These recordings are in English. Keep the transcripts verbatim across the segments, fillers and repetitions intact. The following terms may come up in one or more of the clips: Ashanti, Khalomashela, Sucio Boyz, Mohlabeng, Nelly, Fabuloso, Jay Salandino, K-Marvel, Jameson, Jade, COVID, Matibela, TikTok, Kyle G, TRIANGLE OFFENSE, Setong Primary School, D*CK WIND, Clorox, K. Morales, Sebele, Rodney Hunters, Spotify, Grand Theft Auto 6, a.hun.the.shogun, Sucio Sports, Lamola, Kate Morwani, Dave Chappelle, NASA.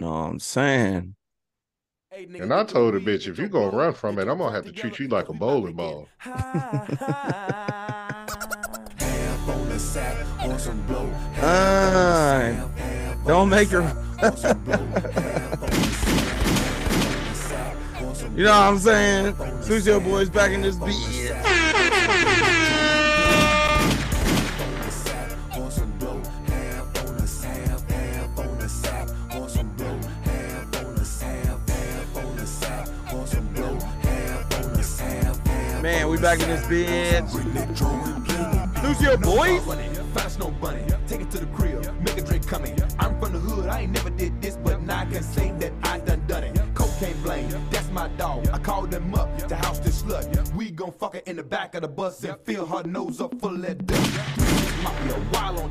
Know what I'm saying? And I told the bitch, if you gonna run from it, I'm gonna have to treat you like a bowling ball. uh, don't make her. You know what I'm saying? Sucio Boyz back in this beat. Man, we back in this bitch. Sucio Boyz. Fast no bunny. Take it to the crib. Make a drink coming. I'm from the hood. I ain't never did this, but now I can say that I done done it. Can't blame, that's my dog. I called them up to house this slut. We gon' fuck her in the back of the bus and fill her nose up full of dust.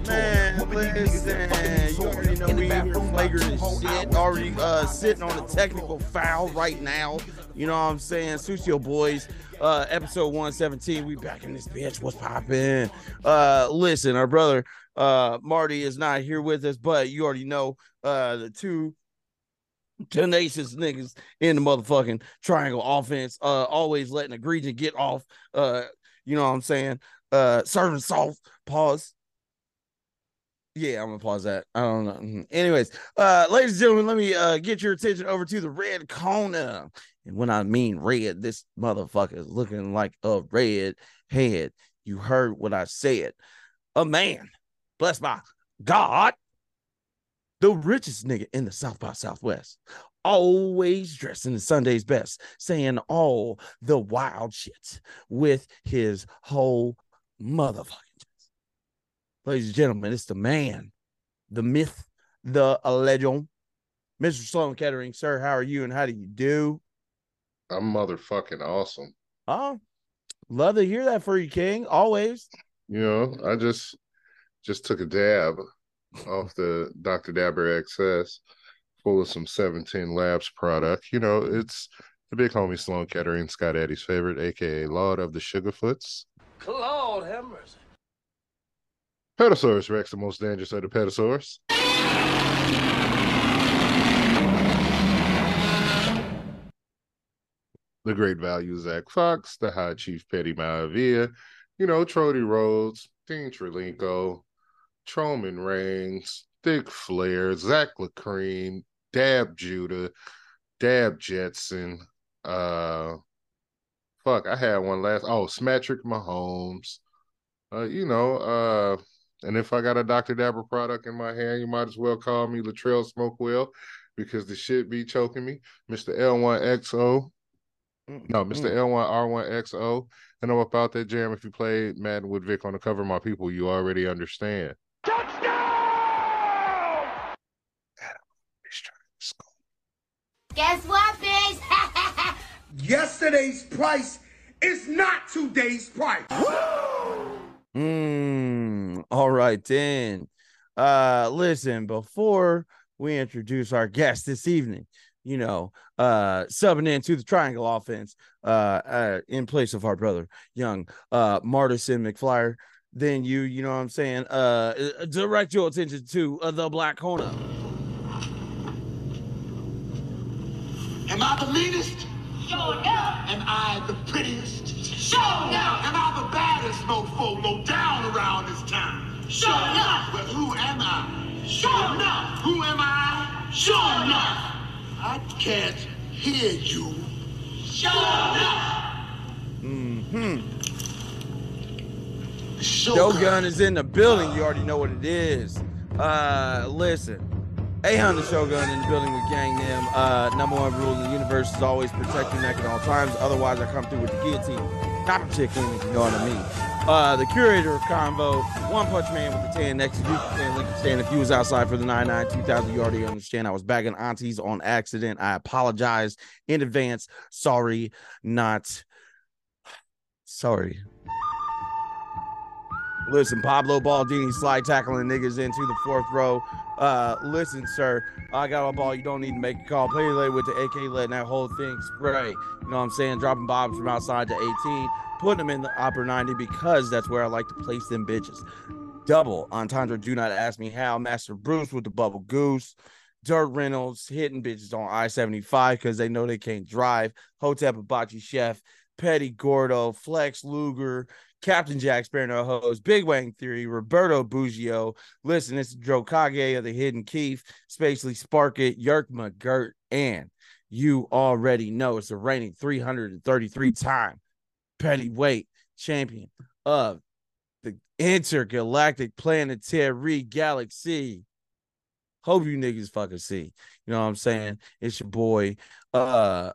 Man, listen, you already know we here flagrant shit. Already uh, sitting on a technical foul right now. You know what I'm saying? Sucio Boyz, uh, episode one seventeen. We back in this bitch. What's poppin'? Uh, listen, our brother uh, Marty is not here with us, but you already know uh, the two tenacious niggas in the motherfucking triangle offense, uh always letting a greasy get off, uh you know what I'm saying, uh serving soft. Pause. Yeah, I'm gonna pause that. I don't know. Anyways, uh ladies and gentlemen, let me uh get your attention over to the red corner. And when I mean red, this motherfucker is looking like a red head. You heard what I said. A man blessed by God, the richest nigga in the South by Southwest, always dressed in the Sunday's best, saying all the wild shit with his whole motherfucking chest. Ladies and gentlemen, it's the man, the myth, the legend, Mister Sloan Kettering. Sir, how are you and how do you do? I'm motherfucking awesome. Oh, love to hear that for you, King, always. You know, I just just took a dab off the Doctor Dabber X S, full of some seventeen Labs product. You know, it's the big homie Sloan Kettering, Scott Addy's favorite, a k a. Lord of the Sugarfoots. Claude, have mercy. Petasaurus Rex, the most dangerous of the Petasaurs. The great value Zach Fox, the high chief Petty Maivia, you know, Trody Rhodes, Dean Trelinko, Troman Reigns, Thick Flair, Zach LaCream, Dab Judah, Dab Jetson. Uh, fuck, I had one last. Oh, Smatrick Mahomes. Uh, you know, uh, and if I got a Doctor Dabber product in my hand, you might as well call me Latrell Smokewell because the shit be choking me. Mister L one X O. No, Mister Mm-hmm. L one R one X O. I know about that jam. If you played Madden with Vic on the cover, my people, you already understand. Touchdown! Guess what, bitch? Yesterday's price is not today's price. Mm, all right, then. Uh, listen, before we introduce our guest this evening, you know, uh, subbing into the triangle offense uh, uh, in place of our brother, young uh, Martison McFlyer, then you, you know what I'm saying, uh, direct your attention to uh, the black corner. Am I the meanest? Sure enough. Am I the prettiest? Sure enough. Am I the baddest mofo low down around this town? Sure enough. But who am I? Sure enough. Who am I? Sure enough. I can't hear you. Shut up! Mm-hmm. Shogun is in the building. You already know what it is. Uh, listen. a hun the Shogun in the building with Gang Nim. Uh, number one rule in the universe is always protect your neck at all times. Otherwise, I come through with the guillotine. Copper chicken, if you know what I mean. Uh, the curator of Combo, One Punch Man with the tan next to you, and Lincoln stand. If you was outside for the nine nine two thousand, you already understand. I was bagging aunties on accident. I apologize in advance. Sorry, not sorry. Listen, Pablo Baldini slide tackling niggas into the fourth row. Uh, listen, sir, I got a ball. You don't need to make a call. Play late with the A K, letting that whole thing spray. You know what I'm saying? Dropping bombs from outside to eighteen. Putting them in the upper ninety because that's where I like to place them bitches. Double entendre, do not ask me how. Master Bruce with the bubble goose. dirt rentals, hitting bitches on I seventy-five because they know they can't drive. Hotep Hibachi Chef, Petty Gordo, Flex Luger, Captain Jack Sparrow No Hoes, Big Bang Theory, Roberto Buggio. Listen, it's Joe Kage of the Hidden Keith, Spacely Spark It, Yerk McGirt, and you already know it's the reigning three hundred thirty-three time Petty Weight champion of the intergalactic planetary galaxy. Hope you niggas fucking see. You know what I'm saying? It's your boy, uh,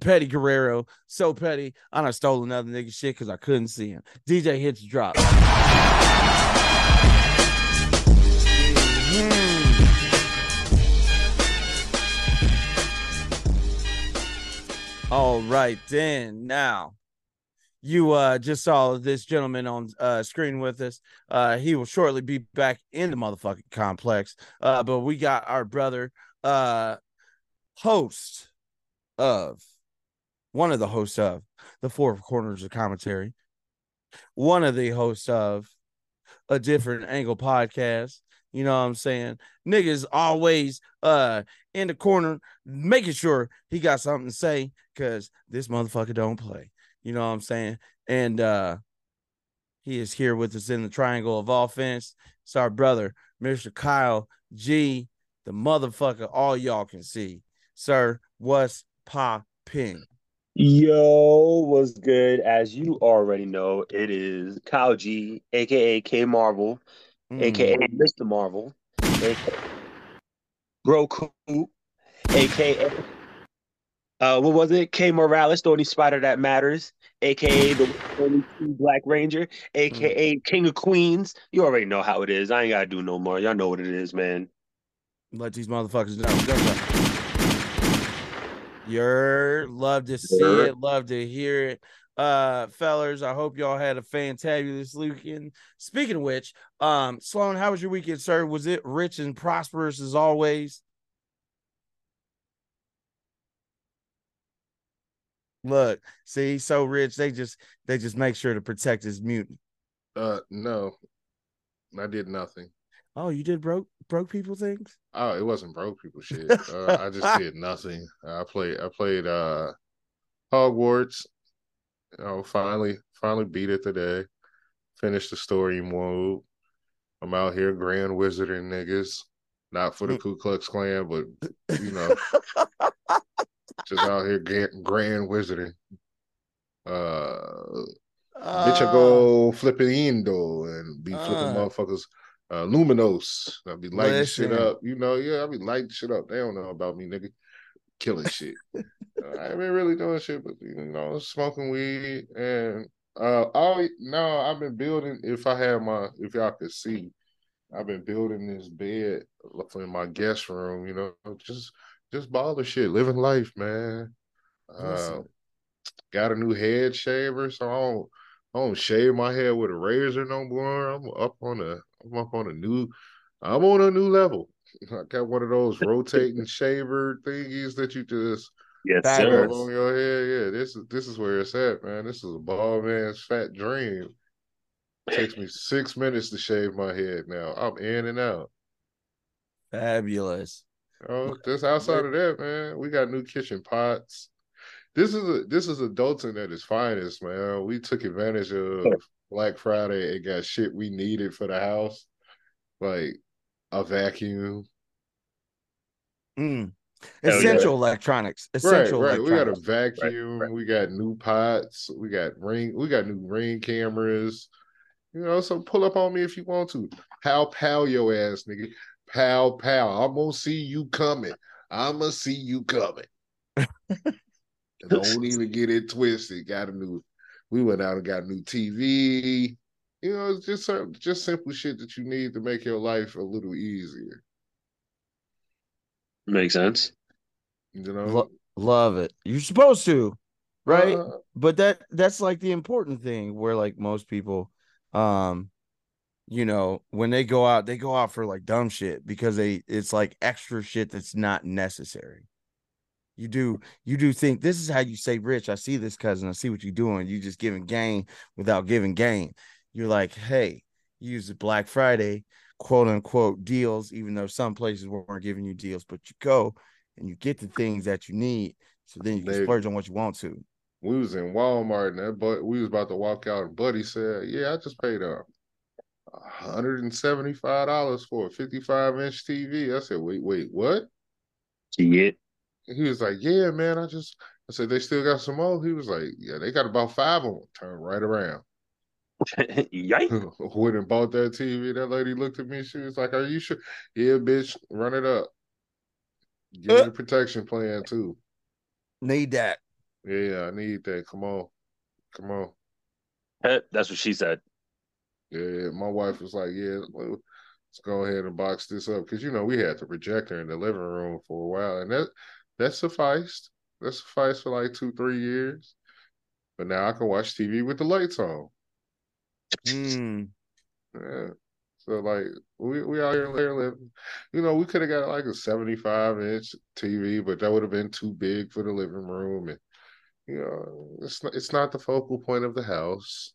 Petty Guerrero. So Petty, I done stole another nigga shit because I couldn't see him. D J hits drop. Mm-hmm. All right, then. Now, you uh, just saw this gentleman on uh, screen with us. Uh, he will shortly be back in the motherfucking complex. Uh, but we got our brother, uh, host of, one of the hosts of the Four Corners of Commentary, one of the hosts of A Different Angle podcast. You know what I'm saying? Niggas always uh, in the corner, making sure he got something to say because this motherfucker don't play. You know what I'm saying? And uh, he is here with us in the triangle of offense. It's our brother, Mister Kyle G, the motherfucker all y'all can see. Sir, what's poppin'? Yo, what's good? As you already know, it is Kyle G, a k a. K-Marvel, mm. a k a. Mister Marvel, a k a. Broku, a k a. Uh, what was it? K. Morales, the only spider that matters, a k a the only true Black Ranger, a k a. King of Queens. You already know how it is. I ain't got to do no more. Y'all know what it is, man. Let these motherfuckers know. You're love to see sure. it. Love to hear it. Uh, fellas, I hope y'all had a fantabulous weekend. Speaking of which, um, Sloan, how was your weekend, sir? Was it rich and prosperous as always? Look, see, he's so rich. They just they just make sure to protect his mutant. Uh, no, I did nothing. Oh, you did broke broke people things? Oh, it wasn't broke people shit. uh, I just did nothing. I played. I played. Uh, Hogwarts. Oh, finally, finally beat it today. Finished the story mode. I'm out here grand wizarding niggas, not for the Ku Klux Klan, but you know. Just out here grand, grand wizarding. Uh, uh, bitch, I go flipping Indo and be flipping uh, motherfuckers. Uh, Luminos. I'll be lighting listen. shit up. You know, yeah, I'll be lighting shit up. They don't know about me, nigga. Killing shit. uh, I ain't been really doing shit, but, you know, smoking weed. And uh, all, no, I've been building, if I had my, if y'all could see, I've been building this bed in my guest room, you know, just. Just baller shit, living life, man. Uh, got a new head shaver, so I don't, I don't shave my head with a razor no more. I'm up on a, I'm up on a new, I'm on a new level. I got one of those rotating shaver thingies that you just yes, sir. on your head. Yeah, this is this is where it's at, man. This is a bald man's fat dream. It takes me six minutes to shave my head now. I'm in and out. Fabulous. Oh, just outside of that, man, we got new kitchen pots. This is a this is adulting at its finest, man. We took advantage of Black Friday and got shit we needed for the house, like a vacuum. Mm. Essential yeah. electronics. Essential right, right. Electronics. We got a vacuum. Right, right. We got new pots. We got ring. We got new ring cameras. You know, so pull up on me if you want to. Pow pow your ass, nigga. Pow, pow. I'm going to see you coming. I'm going to see you coming. Don't even get it twisted. Got a new, we went out and got a new T V. You know, it's just, some, just simple shit that you need to make your life a little easier. Makes sense. You know? Lo- love it. You're supposed to, right? Uh, but that that's like the important thing where like most people, um, you know, when they go out, they go out for like dumb shit because they it's like extra shit that's not necessary. You do you do think this is how you say rich. I see this cousin. I see what you're doing. You just giving game without giving game. You're like, hey, use the Black Friday quote unquote deals, even though some places weren't giving you deals, but you go and you get the things that you need. So then you can they, splurge on what you want to. We was in Walmart and that but we was about to walk out and Buddy said, yeah, I just paid a one hundred seventy-five dollars for a fifty-five inch T V. I said, wait, wait, what? Yeah. He was like, yeah, man, I just, I said, they still got some more? He was like, yeah, they got about five on. Turn right around. Yikes. Went and bought that T V. That lady looked at me. She was like, are you sure? Yeah, bitch, run it up. Give me the protection plan, too. Need that. Yeah, I need that. Come on. Come on. That's what she said. Yeah, my wife was like, yeah, let's go ahead and box this up. Because, you know, we had the projector in the living room for a while. And that, that sufficed. That sufficed for like two, three years. But now I can watch T V with the lights on. Mm. Yeah. So, like, we, we out here living. You know, we could have got like a seventy-five inch T V, but that would have been too big for the living room. And, you know, it's not, it's not the focal point of the house.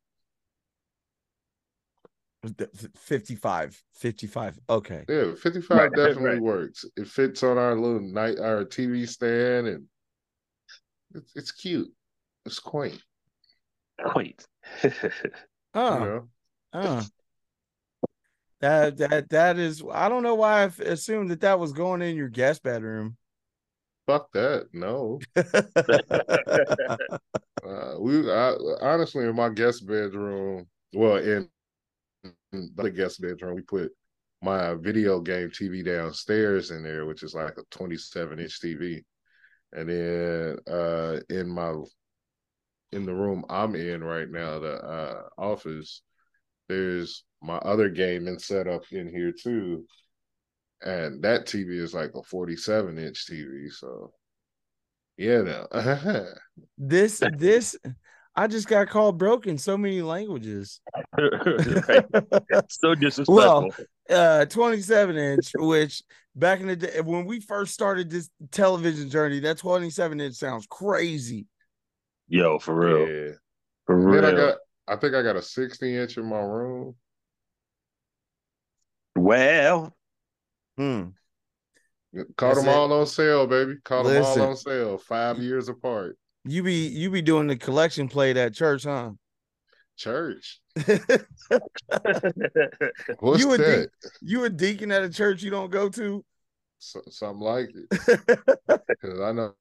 fifty-five, fifty-five. Okay. Yeah, fifty-five right, definitely right. works. It fits on our little night, our T V stand, and it's, it's cute. It's quaint. Quaint. oh, you know? oh, that that that is. I don't know why I assumed that that was going in your guest bedroom. Fuck that. No. uh, we I, honestly in my guest bedroom. Well, in the guest bedroom, we put my video game T V downstairs in there, which is like a twenty-seven inch T V, and then uh, in my in the room I'm in right now, the uh, office, there's my other gaming setup in here too, and that T V is like a forty-seven inch T V. So yeah, no. this this. I just got called broke in so many languages. Right. That's so disrespectful. Well, uh, twenty-seven inch, which back in the day, when we first started this television journey, that twenty-seven inch sounds crazy. Yo, for real. Yeah. For real. Then I, got, I think I got a sixty inch in my room. Well. Hmm. Caught That's them all it. on sale, baby. Caught Listen. them all on sale. Five years apart. You be you be doing the collection plate at church, huh? Church. What's you that? De- you a deacon at a church you don't go to? So, something like it. Because I know,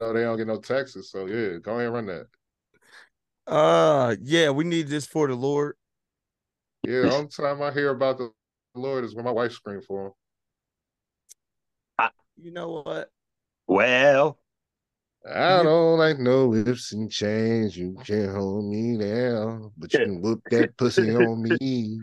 know they don't get no taxes, so yeah, go ahead and run that. Uh, yeah, we need this for the Lord. Yeah, the only time I hear about the Lord is when my wife screams for him. I, you know what? Well... I don't like no lips and chains. You can't hold me down, but you can whoop that pussy on me.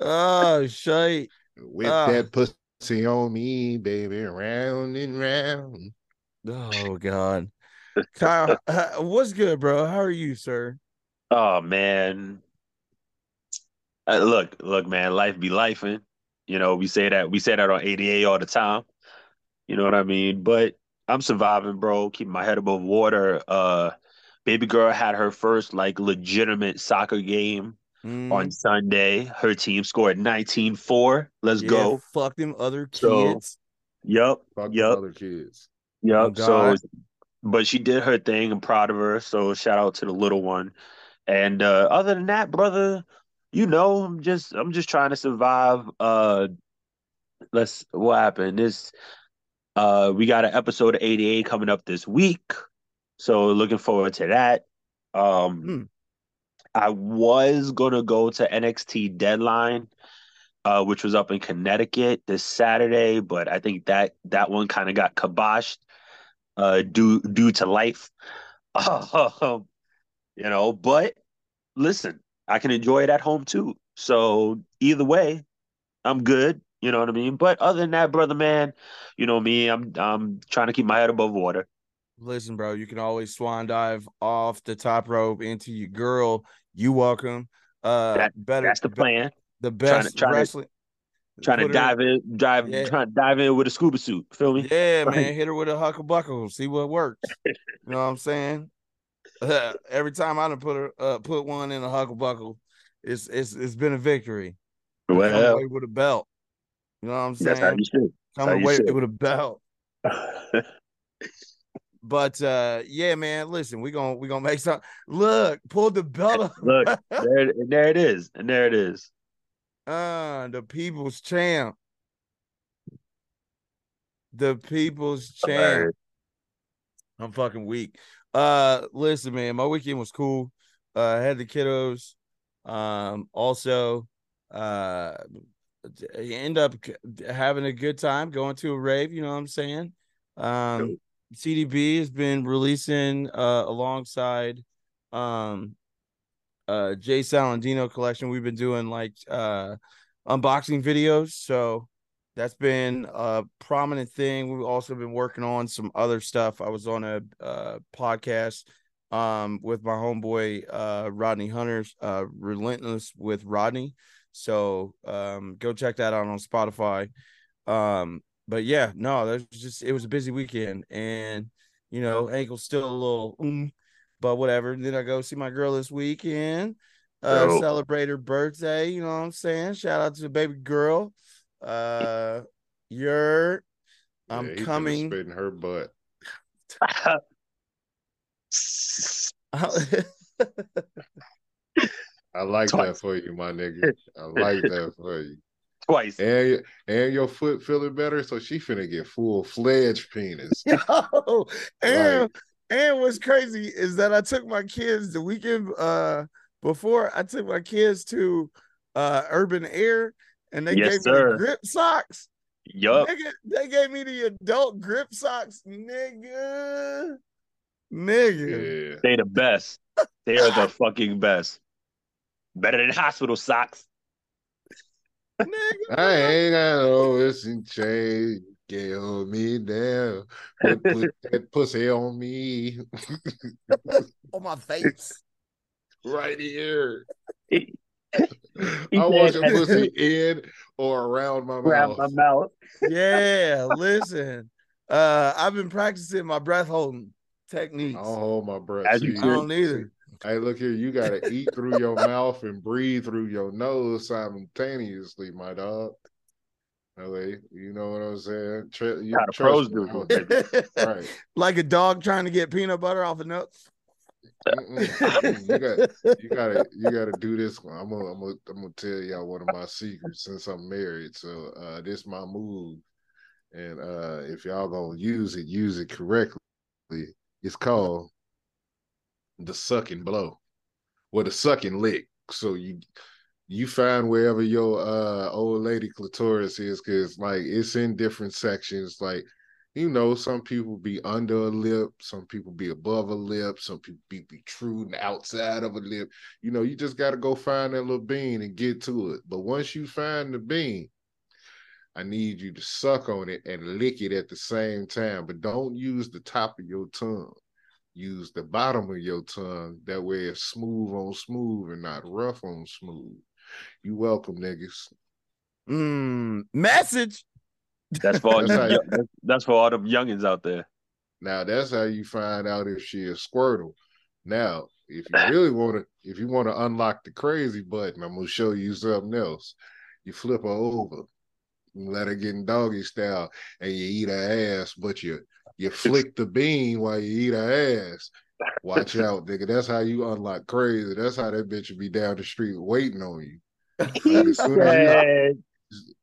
Oh, shite. Whip oh. that pussy on me, baby, round and round. Oh, God. Kyle, what's good, bro? How are you, sir? Oh, man. Uh, look, look, man, life be lifing. You know, we say that. We say that on A D A all the time. You know what I mean? But I'm surviving, bro. Keeping my head above water. Uh, baby girl had her first like legitimate soccer game mm. on Sunday. Her team scored nineteen four. Let's yeah, go. Fuck them other kids. So, yep. Fuck yep. them other kids. Yep. Oh, so, but she did her thing. I'm proud of her. So shout out to the little one. And uh, other than that, brother, you know, I'm just I'm just trying to survive. Uh, let's what happened? This. Uh, we got an episode of A D A coming up this week, so looking forward to that. Um, hmm. I was gonna go to N X T Deadline, uh, which was up in Connecticut this Saturday, but I think that that one kind of got kiboshed uh, due due to life, um, you know. But listen, I can enjoy it at home too. So either way, I'm good. You know what I mean? But other than that, brother, man, you know me, I'm I'm trying to keep my head above water. Listen, bro, you can always swan dive off the top rope into your girl. You welcome. Uh, that, better. That's the plan. The best trying to, wrestling. Trying to, trying to dive in, in dive, yeah. trying to dive in with a scuba suit. Feel me? Yeah, man. Hit her with a hucklebuckle. See what works. You know what I'm saying? Uh, every time I done put her, uh, put one in a hucklebuckle, it's it's it's been a victory. Well, come away with a belt. You know what I'm saying? That's how you should. Come away with a belt. But uh, yeah, man, listen, we're gonna we're gonna make some look, pull the belt up. Look, there, there it is, and there it is. Uh, the people's champ. The people's champ. Right. I'm fucking weak. Uh, listen, man, my weekend was cool. Uh, I had the kiddos. Um, also, uh, end up having a good time going to a rave. You know what I'm saying? Um, cool. C D B has been releasing uh, alongside um, uh, Jay Salandino collection. We've been doing like uh, unboxing videos, so that's been a prominent thing. We've also been working on some other stuff. I was on a uh, podcast um, with my homeboy uh, Rodney Hunters, uh, Relentless with Rodney. So um, go check that out on Spotify. Um, But yeah, no, there's just it was a busy weekend, and you know, ankle's still a little, mm, but whatever. And then I go see my girl this weekend, uh, oh. celebrate her birthday. You know what I'm saying? Shout out to the baby girl. Uh, you're, yeah, I'm coming. Spitting her butt. I like that for you, my nigga. I like that for you. Twice. And, and your foot feeling better, so she finna get full-fledged penis. Yo, and, like, and what's crazy is that I took my kids the weekend uh, before. I took my kids to uh, Urban Air, and they yes, gave sir. me grip socks. Yup. They gave me the adult grip socks, nigga. Nigga. Yeah. They the best. They are the fucking best. Better than hospital socks. Nigga, I ain't got no listen chain. Get on me down. Put, put that pussy on me. On my face. Right here. He, he I want your pussy in or around my around mouth. Around my mouth. Yeah, listen. Uh, I've been practicing my breath holding techniques. I don't hold my breath. I don't either. Hey, look here, you got to eat through your mouth and breathe through your nose simultaneously, my dog. Really, you know what I'm saying? Tr- you trust me. Right. Like a dog trying to get peanut butter off a nut. You got you gotta you gotta do this one. I'm gonna I'm gonna I'm gonna tell y'all one of my secrets since I'm married. So uh this is my move. And uh if y'all gonna use it, use it correctly. It's called the sucking blow, or the sucking lick. So you you find wherever your uh old lady clitoris is, because like it's in different sections. Like, you know, some people be under a lip, some people be above a lip, some people be protruding outside of a lip. You know, you just got to go find that little bean and get to it. But once you find the bean, I need you to suck on it and lick it at the same time. But don't use the top of your tongue. Use the bottom of your tongue. That way it's smooth on smooth and not rough on smooth. You welcome, niggas. Mm, message. That's for all, that's, you, that's, that's for all them youngins out there. Now that's how you find out if she is Squirtle. Now, if you really want to, if you want to unlock the crazy button, I'm gonna show you something else. You flip her over, and let her get in doggy style, and you eat her ass, but you. You flick the bean while you eat her ass. Watch out, nigga. That's how you unlock crazy. That's how that bitch would be down the street waiting on you. He like, said,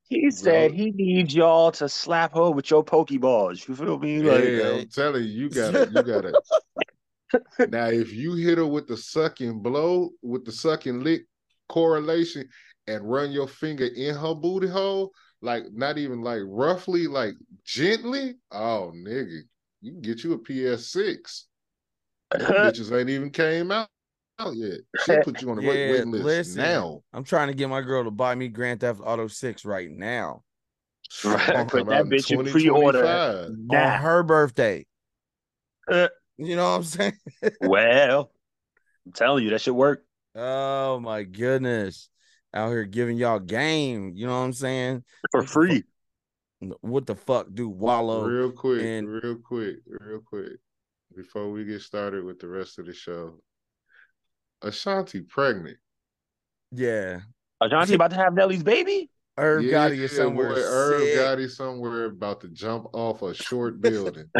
he, he, said he needs y'all to slap her with your pokeballs. You feel me? Like, yeah, I'm telling you, you gotta, you gotta. Now, if you hit her with the sucking blow, with the sucking lick correlation, and run your finger in her booty hole, like not even like roughly, like gently. Oh, nigga, you can get you a P S six. Bitches ain't even came out yet. She put you on the yeah, wait, wait list listen, now. I'm trying to get my girl to buy me Grand Theft Auto six right now. Right, put that bitch in pre-order nah. on her birthday. Uh, you know what I'm saying? Well, I'm telling you, that should work. Oh my goodness. Out here giving y'all game, you know what I'm saying? For free. What the fuck, do Wallow? Real quick, and... real quick, real quick. Before we get started with the rest of the show, Ashanti pregnant. Yeah. Ashanti about to have Nelly's baby? Herb yeah, Gotti is somewhere. Boy, Herb Gotti somewhere about to jump off a short building.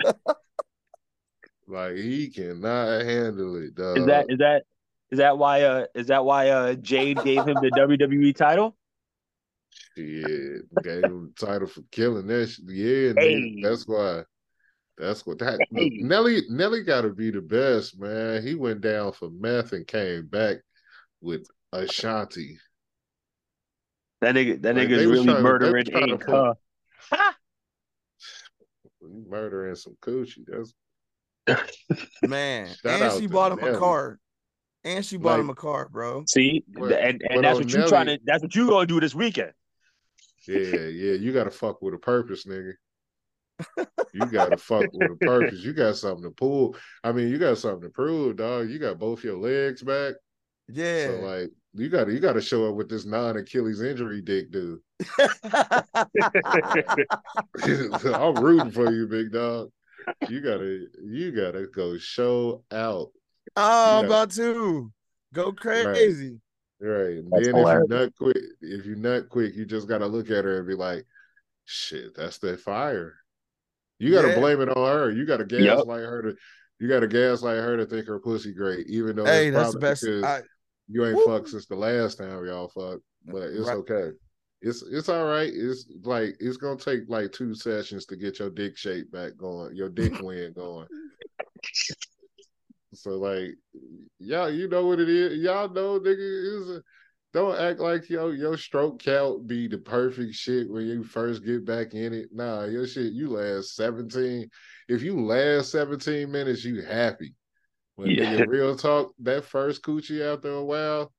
Like he cannot handle it, dog. Is that is that is that why uh is that why uh Jade gave him the W W E title? Shit, gave him the title for killing that shit. Yeah, hey. Nigga, that's why. That's what that hey. Nelly Nelly gotta be the best, man. He went down for meth and came back with Ashanti. That nigga, that like nigga's really murdering to, ink, huh? Murdering some coochie. That's man, and she bought him Nelly. a car, and she bought like, him a car, bro. See, but, and, and that's what you Nelly, trying to. That's what you gonna do this weekend. Yeah, yeah, you gotta fuck with a purpose, nigga. You gotta fuck with a purpose. You got something to pull. I mean, you got something to prove, dog. You got both your legs back. Yeah. So like. You gotta, you gotta show up with this non-Achilles injury, dick dude. I'm rooting for you, big dog. You gotta, you gotta go show out. Oh, I'm about to go crazy. Right. right. And then hilarious. if you're not quick, if you're not quick, you just gotta look at her and be like, "Shit, that's that fire." You gotta yeah. blame it on her. You gotta gaslight yep. her to, you gotta gaslight her to think her pussy great, even though hey, that's the best. I, You ain't Woo. fucked since the last time y'all fucked, but it's right. okay. It's it's all right. It's like it's gonna take like two sessions to get your dick shape back going, your dick wind going. So like, y'all, you know what it is. Y'all know, nigga, is don't act like yo your stroke count be the perfect shit when you first get back in it. Nah, your shit you last seventeen. If you last seventeen minutes, you happy. When yeah. nigga, real talk, that first coochie after a while,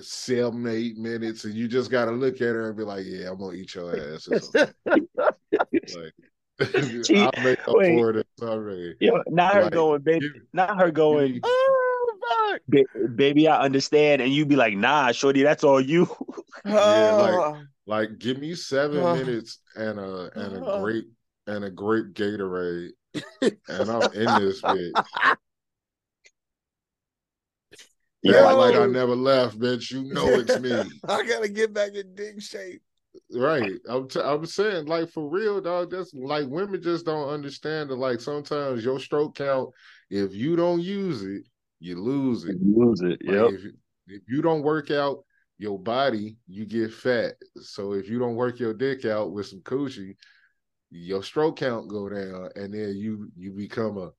seven, eight minutes, and you just gotta look at her and be like, "Yeah, I'm gonna eat your ass." Or something. Like, she, I'll make up wait. for this already. Yo, not like, her going, baby. Not her going. Oh, fuck. Ba- baby, I understand, and you be like, "Nah, shorty, that's all you." yeah, like, like, give me seven uh, minutes and a and a uh, grape and a grape Gatorade. And I'm in this bitch. Yeah, like I never left, bitch. You know it's me. I gotta get back in dick shape. Right. I'm t- I'm saying, like, for real, dog. That's like women just don't understand that. Like sometimes your stroke count, if you don't use it, you lose it. You lose it. Like, yeah. If, if you don't work out your body, you get fat. So if you don't work your dick out with some coochie, your stroke count go down, and then you you become a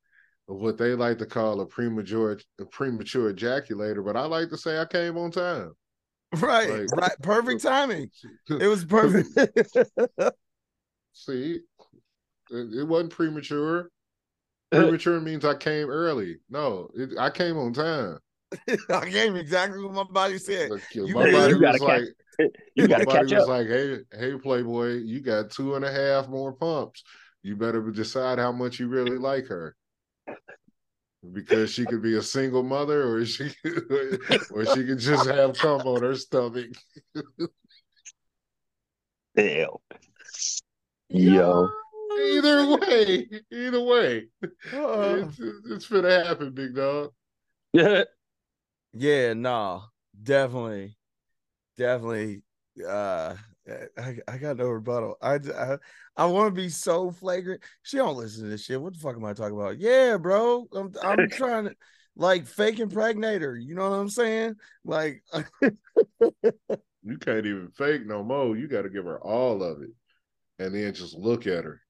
what they like to call a premature a premature ejaculator. But I like to say I came on time, right? Like, right, perfect timing. It was perfect. See, it, it wasn't premature. Premature means I came early. No, it, I came on time. I came exactly what my body said. Like, you, my body you was like. Catch- You gotta catch up. Like, hey, hey, Playboy, you got two and a half more pumps. You better decide how much you really like her, because she could be a single mother, or she, could, or she could just have cum on her stomach. Damn. Yo. Either way, either way, uh, it's, it's finna happen, big dog. Yeah. Yeah. Nah. Definitely. Definitely, uh, I I got no rebuttal. I I, I want to be so flagrant. She don't listen to this shit. What the fuck am I talking about? Yeah, bro, I'm I'm trying to like fake impregnate her. You know what I'm saying? Like, you can't even fake no more. You got to give her all of it, and then just look at her.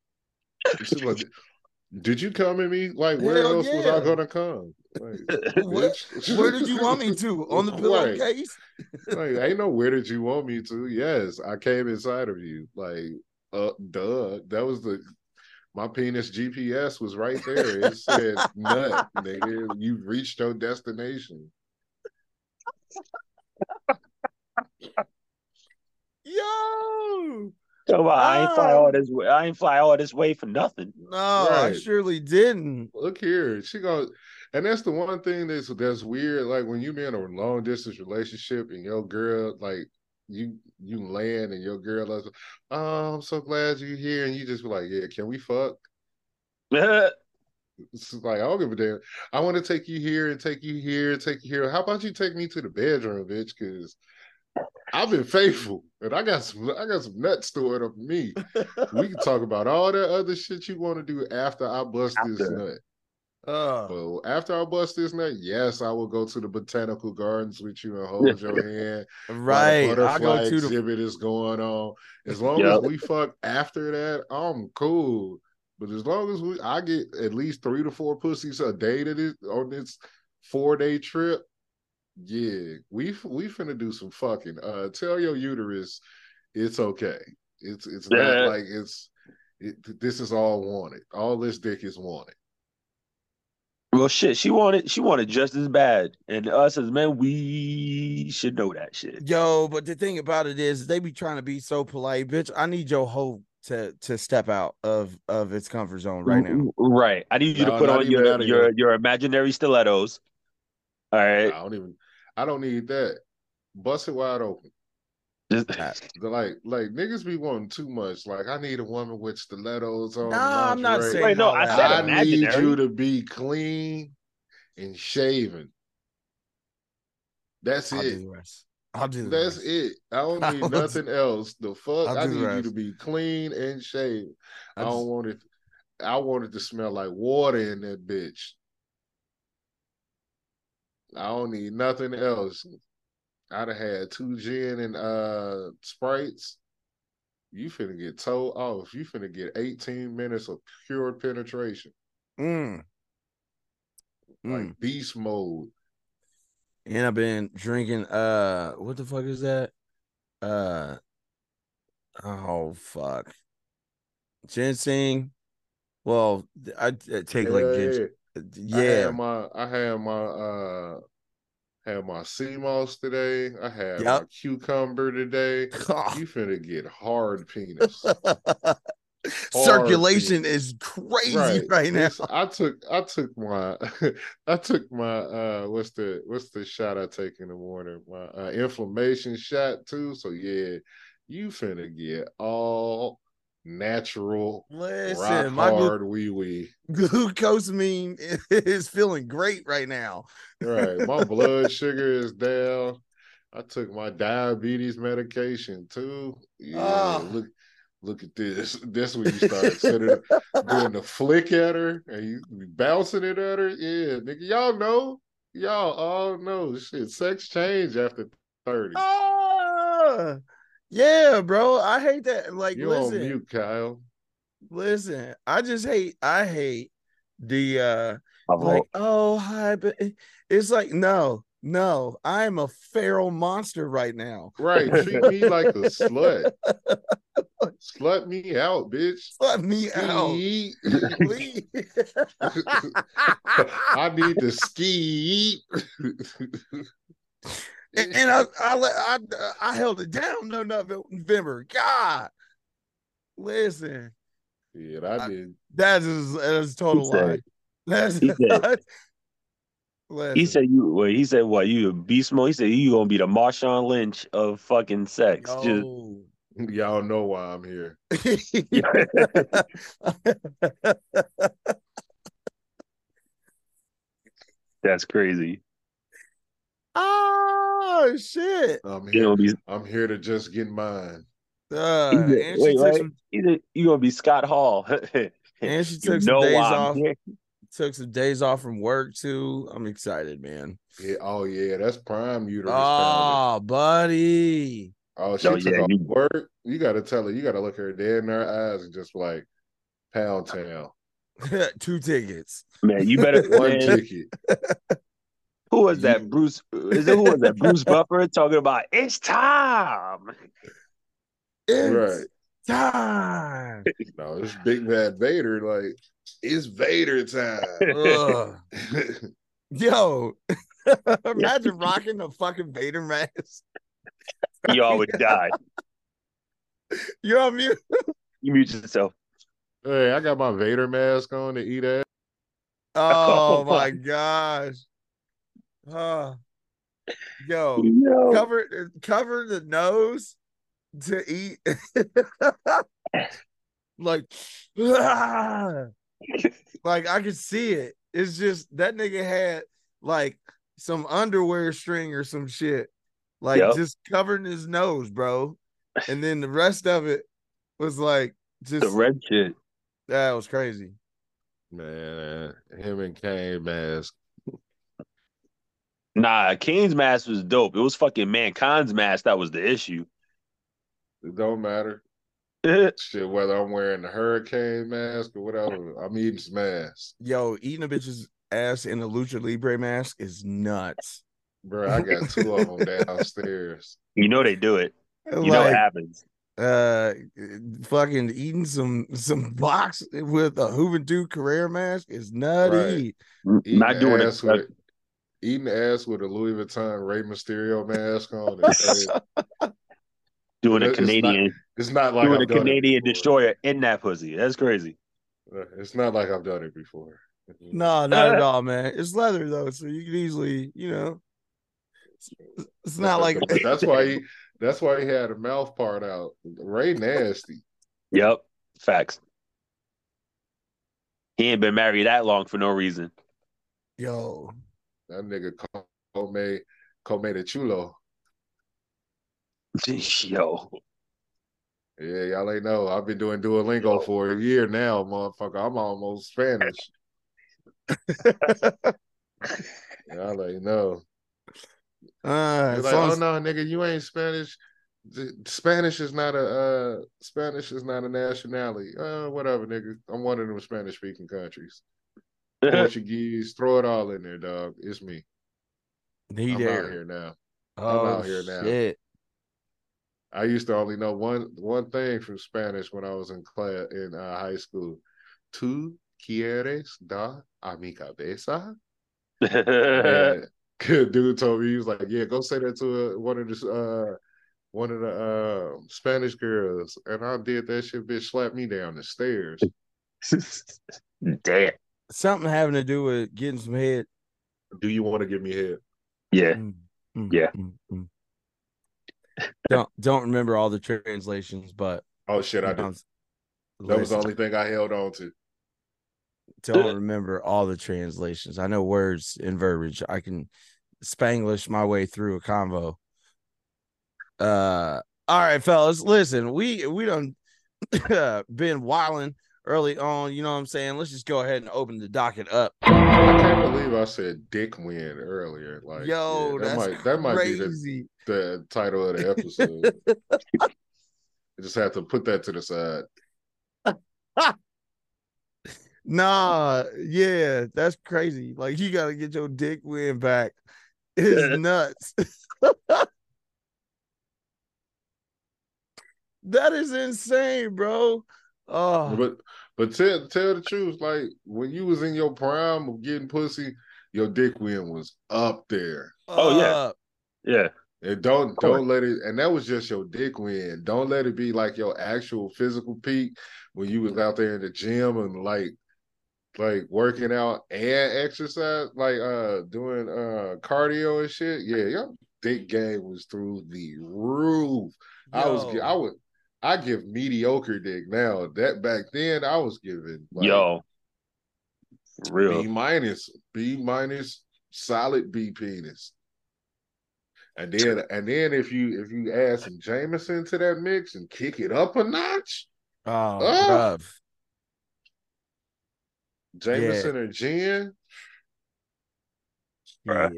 She's like, did you come at me? Like, where Hell else yeah. was I gonna come? Like, what, where did you want me to? On the pillowcase? Like, like, ain't no where did you want me to? Yes, I came inside of you. Like, uh, duh. That was the my penis G P S was right there. It said nut, nigga. You reached your destination. Yo. So, uh, I ain't fly all this way. I ain't fly all this way for nothing. No, right. I surely didn't. Look here, she goes, and that's the one thing that's that's weird. Like when you be in a long distance relationship and your girl, like you you land and your girl, like, oh, I'm so glad you're here, and you just be like, yeah, can we fuck? It's like, I don't give a damn. I want to take you here and take you here and take you here. How about you take me to the bedroom, bitch? Because I've been faithful, and I got some, I got some nuts stored up in me. We can talk about all that other shit you want to do after I bust after. this nut. Uh, so after I bust this nut, yes, I will go to the botanical gardens with you and hold your hand. Right, I go to the exhibit is going on. As long yep. as we fuck after that, I'm cool. But as long as we, I get at least three to four pussies a day to this on this four day trip. Yeah, we we finna do some fucking. Uh, tell your uterus it's okay. It's it's yeah. not like it's. It, this is all wanted. All this dick is wanted. Well, shit, she wanted she wanted just as bad, and us as men, we should know that shit. Yo, but the thing about it is, they be trying to be so polite, bitch. I need your hoe to to step out of of its comfort zone right now. Right, I need you no, to put on your your your imaginary stilettos. All right, I don't even. I don't need that. Bust it wide open. Just like like niggas be wanting too much. Like, I need a woman with stilettos on. Nah, I'm not saying. Wait, no, I said I imaginary. need you to be clean and shaven. That's I'll it. Do I'll do That's rest. it. I don't need I'll nothing do... else. The fuck, I'll I need you to be clean and shaved. I, just... I don't want it. I want it to smell like water in that bitch. I don't need nothing else. I'd have had two gin and uh Sprites. You finna get told off. You finna get eighteen minutes of pure penetration. Mm. Like mm. beast mode. And I've been drinking uh what the fuck is that? Uh oh fuck. Ginseng. Well, I take yeah, like ginseng. Yeah. I had my I had my uh Had my sea moss today. I had yep. my cucumber today. Oh. You finna get hard penis. hard Circulation penis. is crazy right, right now. This, I took I took my I took my uh what's the what's the shot I take in the morning? My uh, inflammation shot too. So yeah, you finna get all natural. Listen, rock my hard glu- wee wee. Glucosamine is feeling great right now. Right, my blood sugar is down. I took my diabetes medication too. Yeah, oh. look, look at this. That's when you start sitting, doing the flick at her and you, you bouncing it at her. Yeah, nigga, y'all know, y'all all know shit. Sex change after thirty. Oh. Yeah, bro. I hate that. Like, you listen, on mute, Kyle. Listen, I just hate. I hate the uh, I'm like. Old. Oh, hi, but it's like no, no. I'm a feral monster right now. Right, treat me like a slut. Slut me out, bitch. Slut me ski. out. Please. I need to ski. And, and I, I I I held it down no November. God, listen. Yeah, I did. I, that is that is total he lie. That's he, he said you. Well, he said what? You a beast mode? He said you gonna be the Marshawn Lynch of fucking sex. Yo. Just y'all know why I'm here. That's crazy. Oh shit! I'm here. Be, I'm here to just get mine. Uh, and wait, right? some, you gonna be Scott Hall? And she took some days off. Here. Took some days off from work too. I'm excited, man. Yeah. Oh yeah, that's prime uterus. Oh, buddy. Oh, she oh, took yeah, off you... work. You gotta tell her. You gotta look her dead in her eyes and just like pound town. Two tickets, man. You better one ticket. Who was that, you. Bruce? Is it who was that, Bruce Buffer talking about? It's time. It's right. time. No, it's Big Bad Vader. Like, it's Vader time. Yo, imagine rocking a fucking Vader mask. Y'all would die. You're on mute. You mute yourself. Hey, I got my Vader mask on to eat ass. Oh my gosh. Uh, yo, yo, cover cover the nose to eat. Like, ah, Like, I could see it. It's just that nigga had like some underwear string or some shit, like yep. just covering his nose, bro. And then the rest of it was like just the red shit. That was crazy. Man, him and Kane mask. Nah, Kane's mask was dope. It was fucking Mankind's mask that was the issue. It don't matter. Shit, whether I'm wearing the hurricane mask or whatever, I'm eating some ass. Yo, eating a bitch's ass in a Lucha Libre mask is nuts. Bro, I got two of them downstairs. You know they do it. You like, know what happens. Uh, fucking eating some some box with a Juventud Career mask is nutty. Right. Not doing it. With, eating ass with a Louis Vuitton Rey Mysterio mask on. Doing a Canadian. It's not like doing I've a done Canadian destroyer in that pussy. That's crazy. It's not like I've done it before. No, not at all, man. It's leather though, so you can easily, you know. It's, it's not like that's why he. That's why he had a mouth part out. Ray nasty. Yep, facts. He ain't been married that long for no reason. Yo, that nigga Come Come de Chulo. Yo. Yeah, y'all ain't know. I've been doing Duolingo for a year now, motherfucker. I'm almost Spanish. Y'all ain't know. Uh, like, oh no, nigga, you ain't Spanish. Spanish is not a uh, Spanish is not a nationality. Uh, whatever, nigga. I'm one of them Spanish speaking countries. Portuguese, throw it all in there, dog. It's me. Need I'm air. out here now. Oh, I'm out here now. Shit. I used to only know one one thing from Spanish when I was in class in uh, high school. Tú quieres dar a mi cabeza? And, dude told me, he was like, yeah, go say that to uh, one of the uh, one of the uh, Spanish girls. And I did that shit, bitch slapped me down the stairs. Damn. Something having to do with getting some head. Do you want to give me head? Yeah. Mm-hmm. Yeah. Mm-hmm. don't don't remember all the translations, but oh shit, I do. That was the only thing I held on to. Don't remember all the translations. I know words and verbiage. I can Spanglish my way through a convo. Uh, all right, fellas, listen, we we done been wilding early on. You know what I'm saying? Let's just go ahead and open the docket up. I can't believe I said "dick win" earlier. Like, yo, yeah, that that's might that might crazy. be the, the title of the episode. I just have to put that to the side. Nah, yeah, that's crazy. Like, you gotta get your dick win back. It's nuts. That is insane, bro. Oh, but but tell tell the truth. Like, when you was in your prime of getting pussy, your dick win was up there. Oh uh, yeah, yeah. And don't don't let it. And that was just your dick win. Don't let it be like your actual physical peak when you was out there in the gym and like. Like working out and exercise, like uh doing uh cardio and shit. Yeah, your dick game was through the roof. Yo. I was, I would, I give mediocre dick now. That back then I was giving like, yo, real B minus, B minus, solid B penis. And then, and then if you if you add some Jameson to that mix and kick it up a notch, oh, oh. love. Jameson yeah. or gin? Yeah.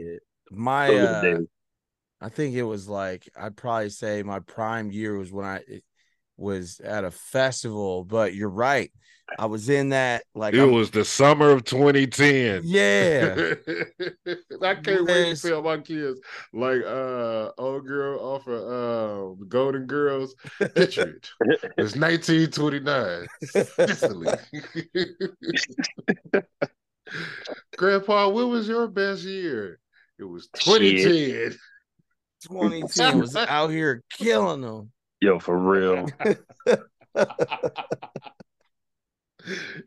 My, uh, I think it was like, I'd probably say my prime year was when I was at a festival, but you're right. I was in that. like It I'm, was the summer of twenty ten. Yeah. I can't yes. wait to tell my kids, like, uh, old girl off of uh, Golden Girls. Richard, it's nineteen twenty-nine. Sicily. Grandpa, when was your best year? It was twenty ten. Shit. twenty ten was out here killing them. Yo, for real.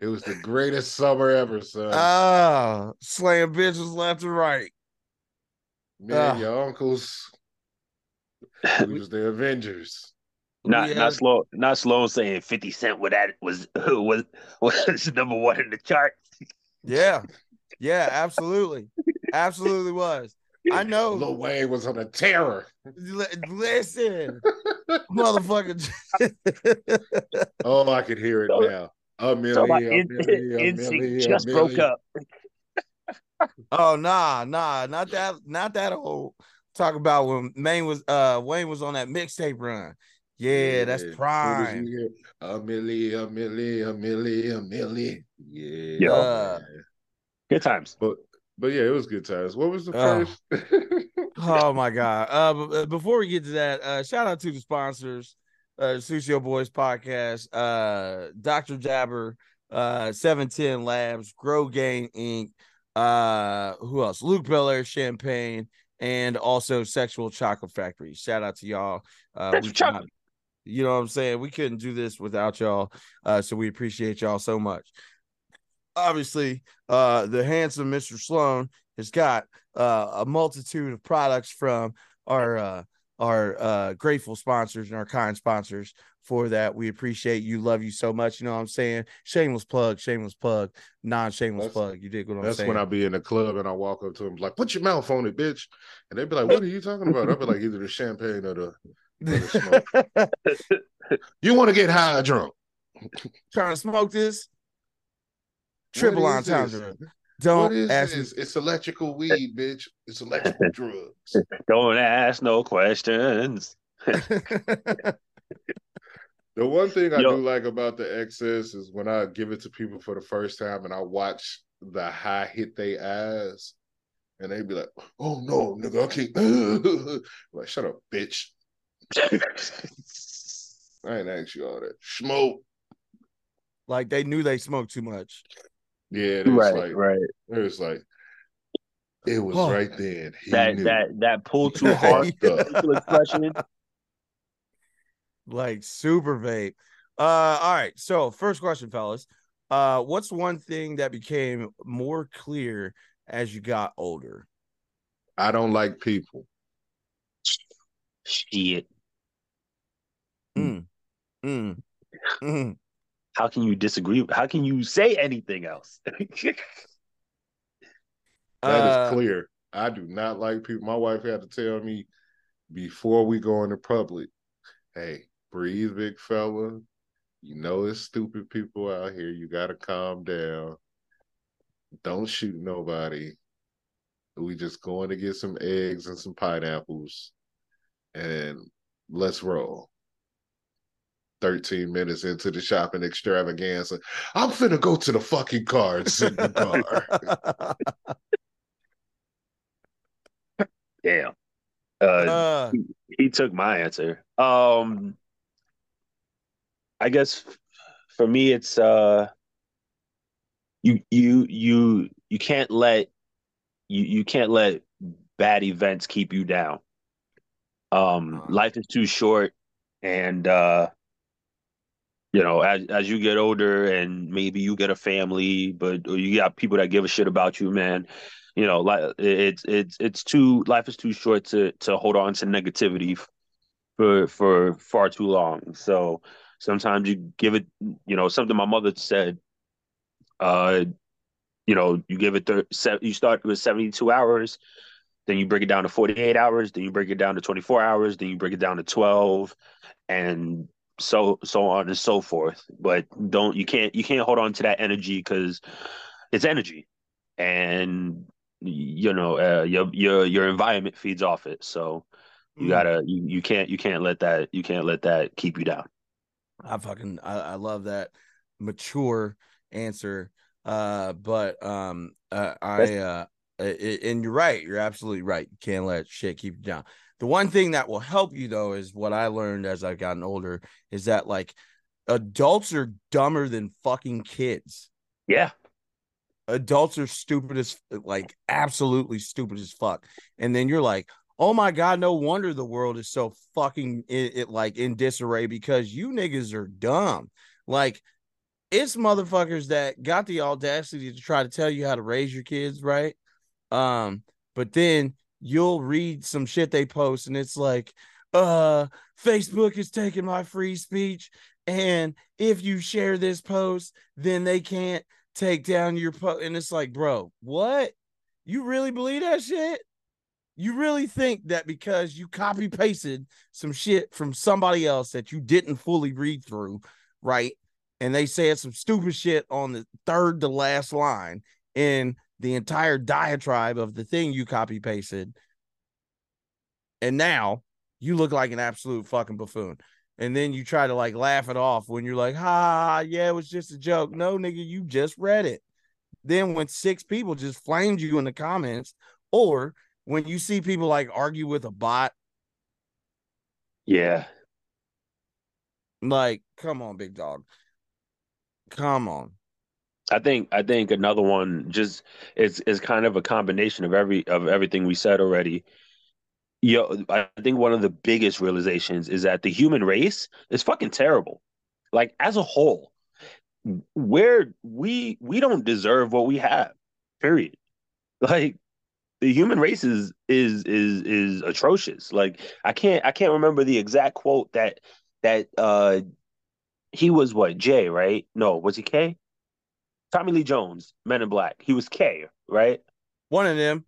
It was the greatest summer ever, son. Ah, slaying bitches left and right. Me and ah. your uncles. It was the Avengers. Not not slow, not Sloan saying fifty Cent with that was was was number one in the chart. Yeah, yeah, absolutely, absolutely was. I know Lil Wayne was on a terror. L- listen, motherfucker. Oh, I could hear it so, now. A million, N Sync just broke up. Oh nah, nah, not that, not that old. Talk about when Wayne was uh Wayne was on that mixtape run. Yeah, that's prime. A milli, a milli, a milli, a milli. Yeah. yeah. Uh, good times. But but yeah, it was good times. What was the uh, first? Oh my God. Uh, b- before we get to that, uh, shout out to the sponsors, uh, Sucio Boyz Podcast, uh, Doctor Dabber, uh, seven ten Labs, Grow Gang Incorporated, uh, who else? Luke Berlaire Champagne, and also Sexual Chocolate Factory. Shout out to y'all. Uh, You know what I'm saying? We couldn't do this without y'all, uh, so we appreciate y'all so much. Obviously, uh, the handsome Mister Sloan has got uh, a multitude of products from our uh, our uh, grateful sponsors and our kind sponsors. For that, we appreciate you. Love you so much. You know what I'm saying? Shameless plug, shameless plug, non-shameless that's, plug. You dig what I'm that's saying? That's when I be in the club and I walk up to them like, "Put your mouth on it, bitch," and they be like, "What are you talking about?" I be like, "Either the champagne or the." You want to get high drunk? Trying to smoke this triple on top. Don't ask. This? It's electrical weed, bitch. It's electrical drugs. Don't ask no questions. The one thing I Yo. do like about the X S is when I give it to people for the first time and I watch the high hit their eyes, and they be like, "Oh no, nigga, okay." Like, shut up, bitch. I ain't ask you all that. Smoke. Like they knew they smoked too much. Yeah, right, like, right. It was like it was oh, right then. He that knew. that that pull too hard expression. Like super vape. Uh, all right. So first question, fellas. Uh, what's one thing that became more clear as you got older? I don't like people. Shit. Mm. Mm. Mm. How can you disagree? How can you say anything else? That uh, is clear. I do not like people. My wife had to tell me before we go into public, "Hey, breathe, big fella. You know it's stupid people out here. You got to calm down. Don't shoot nobody. We just going to get some eggs and some pineapples. And let's roll." thirteen minutes into the shopping extravaganza, "I'm finna go to the fucking car and sit in the car." Damn. Uh, uh. He, he took my answer. Um, I guess f- for me, it's uh, you you you you can't let you you can't let bad events keep you down. Um, life is too short, and uh, you know, as as you get older, and maybe you get a family, but or you got people that give a shit about you, man. You know, like it's it's it's too life is too short to to hold on to negativity for for far too long. So sometimes you give it, you know, something my mother said. Uh, you know, you give it thirty, you start with seventy-two hours. Then you break it down to forty-eight hours. Then you break it down to twenty-four hours. Then you break it down to twelve, and so so on and so forth. But don't you can't you can't hold on to that energy because it's energy, and you know uh, your your your environment feeds off it. So you gotta you, you can't you can't let that you can't let that keep you down. I fucking I, I love that mature answer. Uh, but um, uh, I. Uh, And you're right. You're absolutely right. You can't let shit keep you down. The one thing that will help you, though, is what I learned as I've gotten older is that, like, adults are dumber than fucking kids. Yeah. Adults are stupid as, like, absolutely stupid as fuck. And then you're like, oh, my God, no wonder the world is so fucking, it, it like, in disarray because you niggas are dumb. Like, it's motherfuckers that got the audacity to try to tell you how to raise your kids, right? Um, but then you'll read some shit they post and it's like, uh, Facebook is taking my free speech, and if you share this post, then they can't take down your post. And it's like, bro, what? You really believe that shit? You really think that because you copy pasted some shit from somebody else that you didn't fully read through, right? And they said some stupid shit on the third to last line in the entire diatribe of the thing you copy pasted. And now you look like an absolute fucking buffoon. And then you try to like laugh it off when you're like, ha, yeah, it was just a joke. No, nigga, you just read it. Then when six people just flamed you in the comments, or when you see people like argue with a bot. Yeah. Like, come on, big dog. Come on. I think I think another one just is is kind of a combination of every of everything we said already. Yo, I think one of the biggest realizations is that the human race is fucking terrible. Like, as a whole, we're we we don't deserve what we have. Period. Like, the human race is is is is atrocious. Like, I can't I can't remember the exact quote that that uh he was what Jay, right? No, was he K? Tommy Lee Jones, Men in Black. He was K, right? One of them.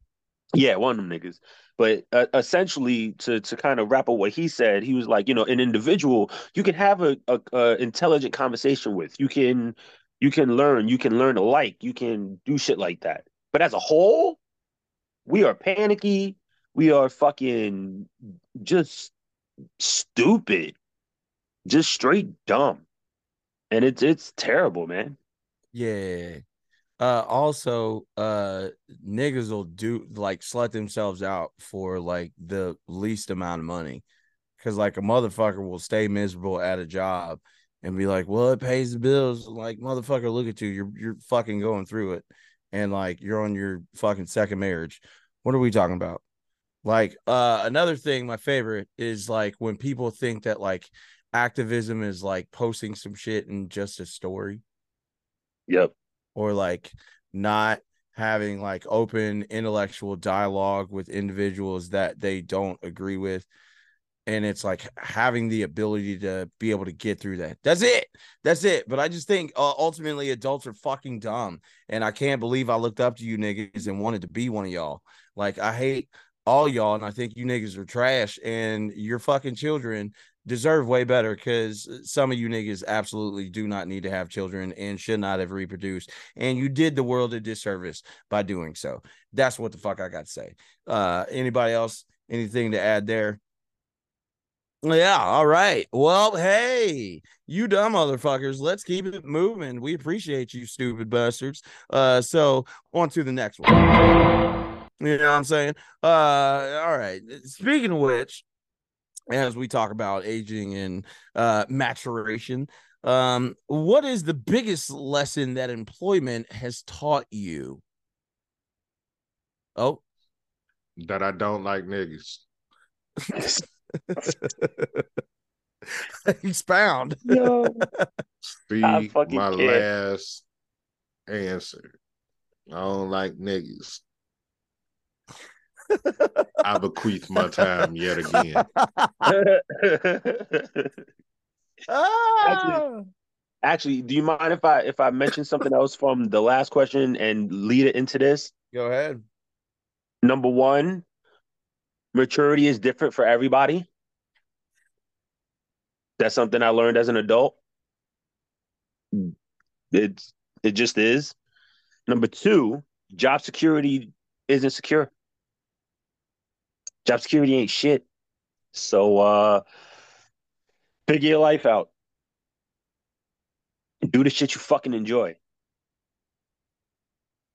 Yeah, one of them niggas. But uh, essentially, to to kind of wrap up what he said, he was like, you know, an individual you can have a, a, a intelligent conversation with. You can you can learn. You can learn alike. You can do shit like that. But as a whole, we are panicky. We are fucking just stupid, just straight dumb, and it's it's terrible, man. Yeah. Uh, also, uh, niggas will do like slut themselves out for like the least amount of money, because like a motherfucker will stay miserable at a job and be like, "Well, it pays the bills." Like, motherfucker, look at you, you're you're fucking going through it, and like you're on your fucking second marriage. What are we talking about? Like, uh, another thing, my favorite is like when people think that like activism is like posting some shit in just a story. Yep. Or like not having like open intellectual dialogue with individuals that they don't agree with. And it's like having the ability to be able to get through that. That's it. That's it. But I just think uh, ultimately adults are fucking dumb. And I can't believe I looked up to you niggas and wanted to be one of y'all. Like, I hate all y'all. And I think you niggas are trash, and your fucking children deserve way better, because some of you niggas absolutely do not need to have children and should not have reproduced, and you did the world a disservice by doing so. That's what the fuck I got to say. Uh, anybody else? Anything to add there? Yeah, all right. Well, hey, you dumb motherfuckers, let's keep it moving. We appreciate you, stupid bastards. Uh, so on to the next one. You know what I'm saying? Uh, all right. Speaking of which, as we talk about aging and uh, maturation, um, what is the biggest lesson that employment has taught you? Oh, that I don't like niggas. Expound. No. See, I fucking my can't. Last answer. I don't like niggas. I bequeath my time yet again. actually, actually, do you mind if I if I mention something else from the last question and lead it into this? Go ahead. Number one, maturity is different for everybody. That's something I learned as an adult. It it just is. Number two, job security isn't secure. Job security ain't shit. So uh, figure your life out. Do the shit you fucking enjoy.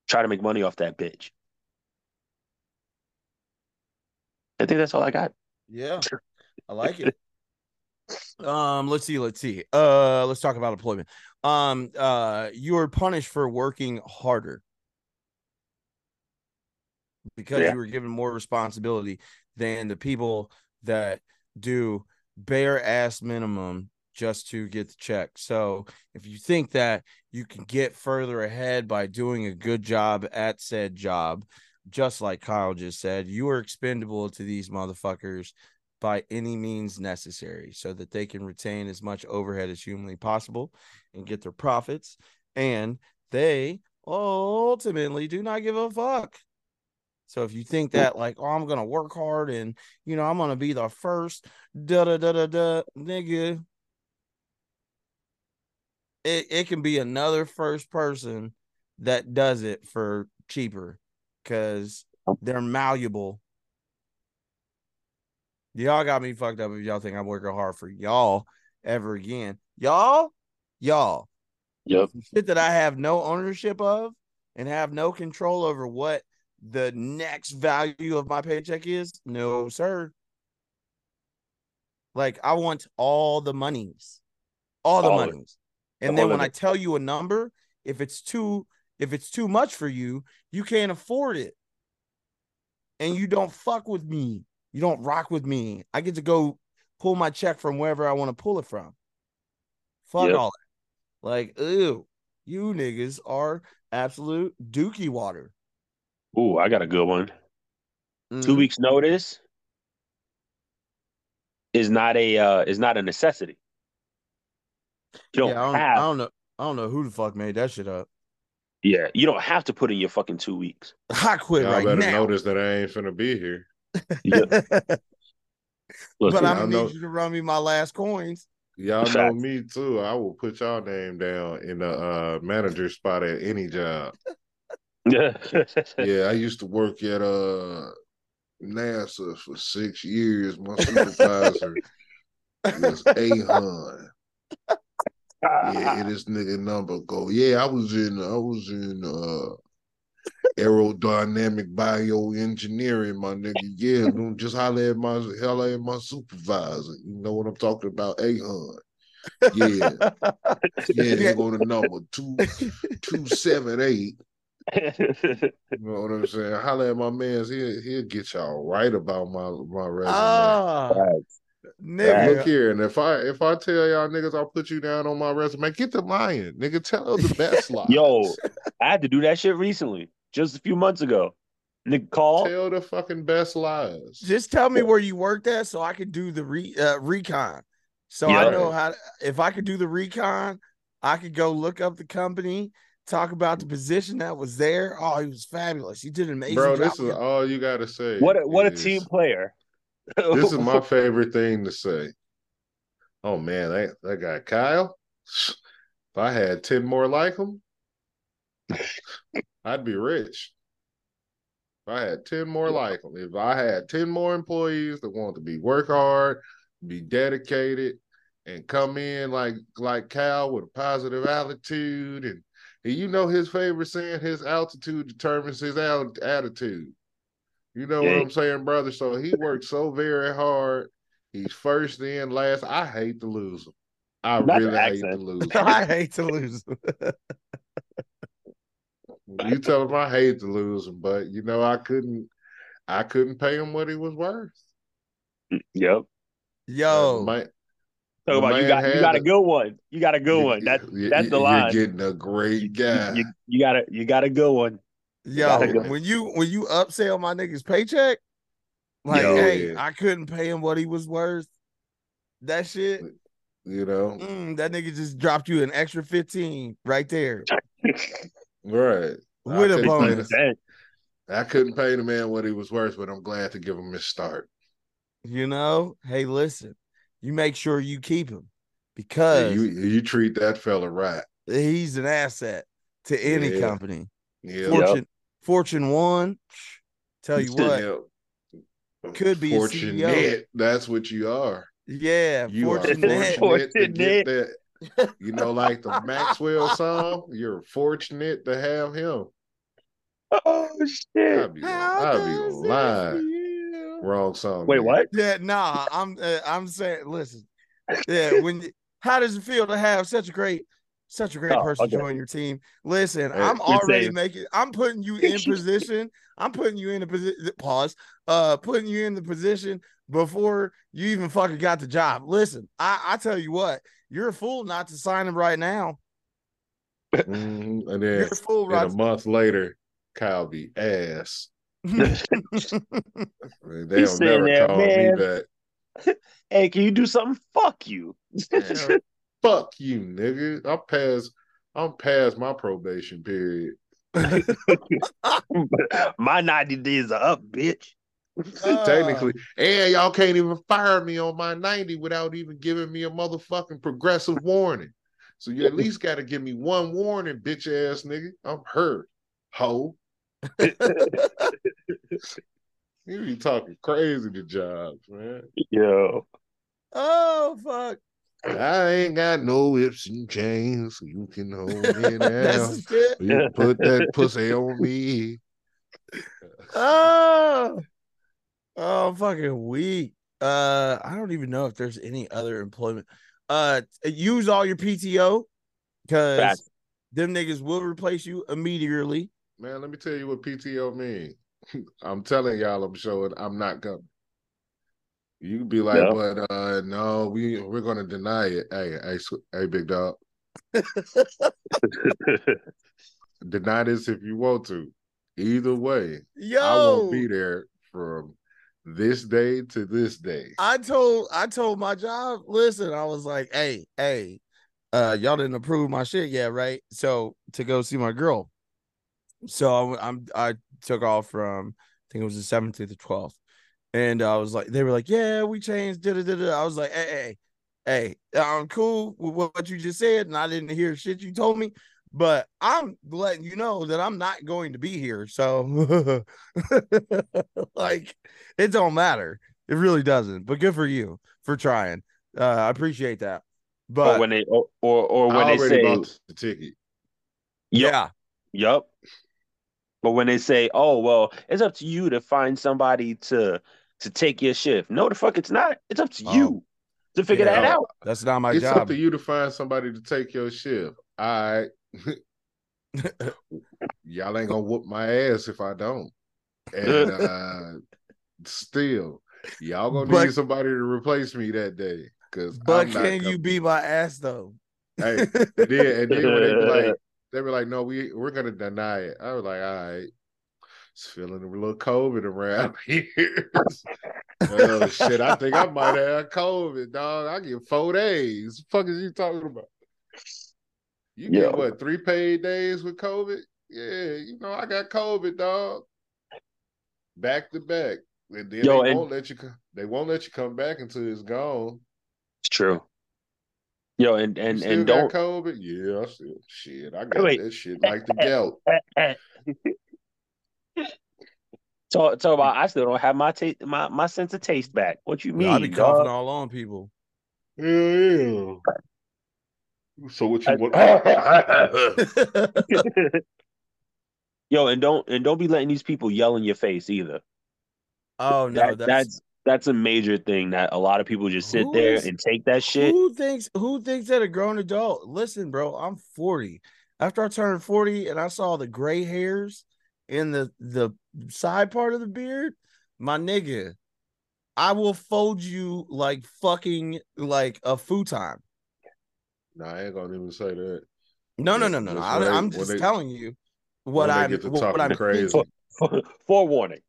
Try to make money off that bitch. I think that's all I got. Yeah, I like it. um, let's see, let's see. Uh, let's talk about employment. Um, uh, you are punished for working harder, because yeah. you were given more responsibility than the people that do bare ass minimum just to get the check. So if you think that you can get further ahead by doing a good job at said job, just like Kyle just said, you are expendable to these motherfuckers by any means necessary so that they can retain as much overhead as humanly possible and get their profits. And they ultimately do not give a fuck. So if you think that like, oh, I'm going to work hard and, you know, I'm going to be the first da da da da da nigga. It, it can be another first person that does it for cheaper because they're malleable. Y'all got me fucked up if y'all think I'm working hard for y'all ever again. Y'all, y'all. Yep. Shit that I have no ownership of and have no control over what the next value of my paycheck is. No, sir. Like, I want all the monies. All the all monies. It. And all then when it. I tell you a number, if it's too if it's too much for you, you can't afford it. And you don't fuck with me. You don't rock with me. I get to go pull my check from wherever I want to pull it from. Fuck yep. all that. Like, ew, you niggas are absolute dookie water. Ooh, I got a good one. Mm. Two weeks notice is not a uh, is not a necessity. You don't, yeah, I don't have. I don't know. I don't know who the fuck made that shit up. Yeah, you don't have to put in your fucking two weeks. I quit Y'all right now. I better notice that I ain't finna be here. Yeah. Listen, but I need know, you to run me my last coins. Y'all know Fact. me too. I will put y'all name down in the uh, manager spot at any job. Yeah, yeah. I used to work at uh, NASA for six years. My supervisor was A hun. Yeah, this nigga number go. Yeah, I was in. I was in. Uh, Aerodynamic bioengineering, my nigga. Yeah, don't just holler at my holler at my supervisor. You know what I'm talking about, A hun. Yeah, yeah. They go to number two two seven eight. You know what I'm saying? Holler at my man. He'll he'll get y'all right about my my resume. Ah, nigga. Look here, and if I if I tell y'all niggas I'll put you down on my resume, get the lying, nigga. Tell us the best lies. Yo, I had to do that shit recently. Just a few months ago. Nigga, call. Tell the fucking best lies. Just tell me where you worked at so I can do the re, uh, recon. So yeah. I know how to, if I could do the recon, I could go look up the company, talk about the position that was there. Oh, he was fabulous. He did an amazing Bro, job. Bro, this is all you got to say. What a, what is, a team player. This is my favorite thing to say. Oh, man, that, that guy Kyle, if I had ten more like him, I'd be rich. If I had ten more like them, if I had ten more employees that wanted to be work hard, be dedicated, and come in like like Cal with a positive attitude, and, and you know his favorite saying, his altitude determines his alt- attitude. You know yeah. what I'm saying, brother? So he worked so very hard. He's first in, last. I hate to lose him. I Not really hate to lose him. I hate to lose him. You tell him I hate to lose him, but you know I couldn't, I couldn't pay him what he was worth. Yep. Yo, my, talk about you got you got a, a good one. You got a good you, one. That you, that's the line. You're getting a great guy. You, you, you got a you got a good one. Yo, you good when you when you upsell my nigga's paycheck, like Yo, hey, yeah. I couldn't pay him what he was worth. That shit. You know mm, that nigga just dropped you an extra fifteen right there. Right. With I a bonus. I couldn't pay the man what he was worth, but I'm glad to give him his start. You know, hey, listen, you make sure you keep him because you, you treat that fella right. He's an asset to any yeah. company. Yeah. Fortune yep. Fortune One, tell you what, yep. could be Fortunate, a C E O. That's what you are. Yeah, you Fortunate. Are fortunate to get that. You know, like the Maxwell song, you're fortunate to have him. Oh, shit. I'd be, I'd be lying. Wrong song. Wait, man. What? Yeah, nah, I'm uh, I'm saying, listen. Yeah, when you, how does it feel to have such a great such a great oh, person okay. join your team? Listen, hey, I'm already safe. making, I'm putting you in position. I'm putting you in a position, pause, uh, putting you in the position before you even fucking got the job. Listen, I, I tell you what, you're a fool not to sign him right now. Mm, and then you're a, fool right and a month later, Kyle be ass. I mean, they'll never there, call man. me back. Hey, can you do something? Fuck you. Man, fuck you, nigga. I'm past, I'm past my probation period. My ninety days are up, bitch. Uh, Technically. And y'all can't even fire me on my ninety without even giving me a motherfucking progressive warning. So you at least gotta give me one warning, bitch ass nigga. I'm hurt, hoe. You be talking crazy to Jobs, man. Yo. Oh, fuck. I ain't got no whips and chains, so you can hold me now. You put that pussy on me. Oh. Oh, fucking weak. Uh, I don't even know if there's any other employment. Uh, use all your P T O, because them niggas will replace you immediately. Man, let me tell you what P T O means. I'm telling y'all, I'm showing I'm not coming. You be like, yeah. but uh, no, we we're gonna deny it. Hey, hey, hey, big dog. Deny this if you want to. Either way, yo, I won't be there from this day to this day. I told I told my job. Listen, I was like, hey, hey, uh, y'all didn't approve my shit yet, right? So to go see my girl. So I, I'm I took off from I think it was the seventeenth to twelfth. And I was like, they were like, yeah, we changed. Da, da, da, da. I was like, hey, hey, hey, I'm cool with what you just said. And I didn't hear shit you told me, but I'm letting you know that I'm not going to be here. So like, it don't matter. It really doesn't. But good for you for trying. Uh, I appreciate that. But or when they or or, or when they say the ticket. Yeah. Yep. But when they say, oh, well, it's up to you to find somebody to to take your shift. No, the fuck it's not. It's up to oh. you to figure yeah, that out. That's not my it's job. It's up to you to find somebody to take your shift. All right. Y'all ain't going to whoop my ass if I don't. And uh, still, y'all going to need somebody to replace me that day. Cause but I'm not can coming. You be my ass, though? Hey, and then, and then when they be like, they were like, no, we, we're going to deny it. I was like, all right. It's feeling a little COVID around here. Oh, shit. I think I might have COVID, dog. I get four days. What the fuck is you talking about? You Yo. Get, what, three paid days with COVID? Yeah, you know, I got COVID, dog. Back to back. And then Yo, they, and- won't let you, they won't let you come back until it's gone. It's true. Yo, and and, still and got don't COVID? Yeah, I still shit. I got wait. That shit like the gout. Talk, talk about I still don't have my taste, my, my sense of taste back. What you mean? I be coughing dog? All on people. Yeah, yeah. So what you I, want? Yo, and don't and don't be letting these people yell in your face either. Oh no, that, that's. that's... That's a major thing that a lot of people just sit who there is, and take that shit. Who thinks who thinks that a grown adult? Listen, bro, I'm forty. After I turned forty and I saw the gray hairs in the, the side part of the beard, my nigga, I will fold you like fucking like a futon. Nah, I ain't gonna even say that. No, no, no, no, no. I, they, I'm just they, telling you what I get to what, what I'm crazy. For, for, forewarning.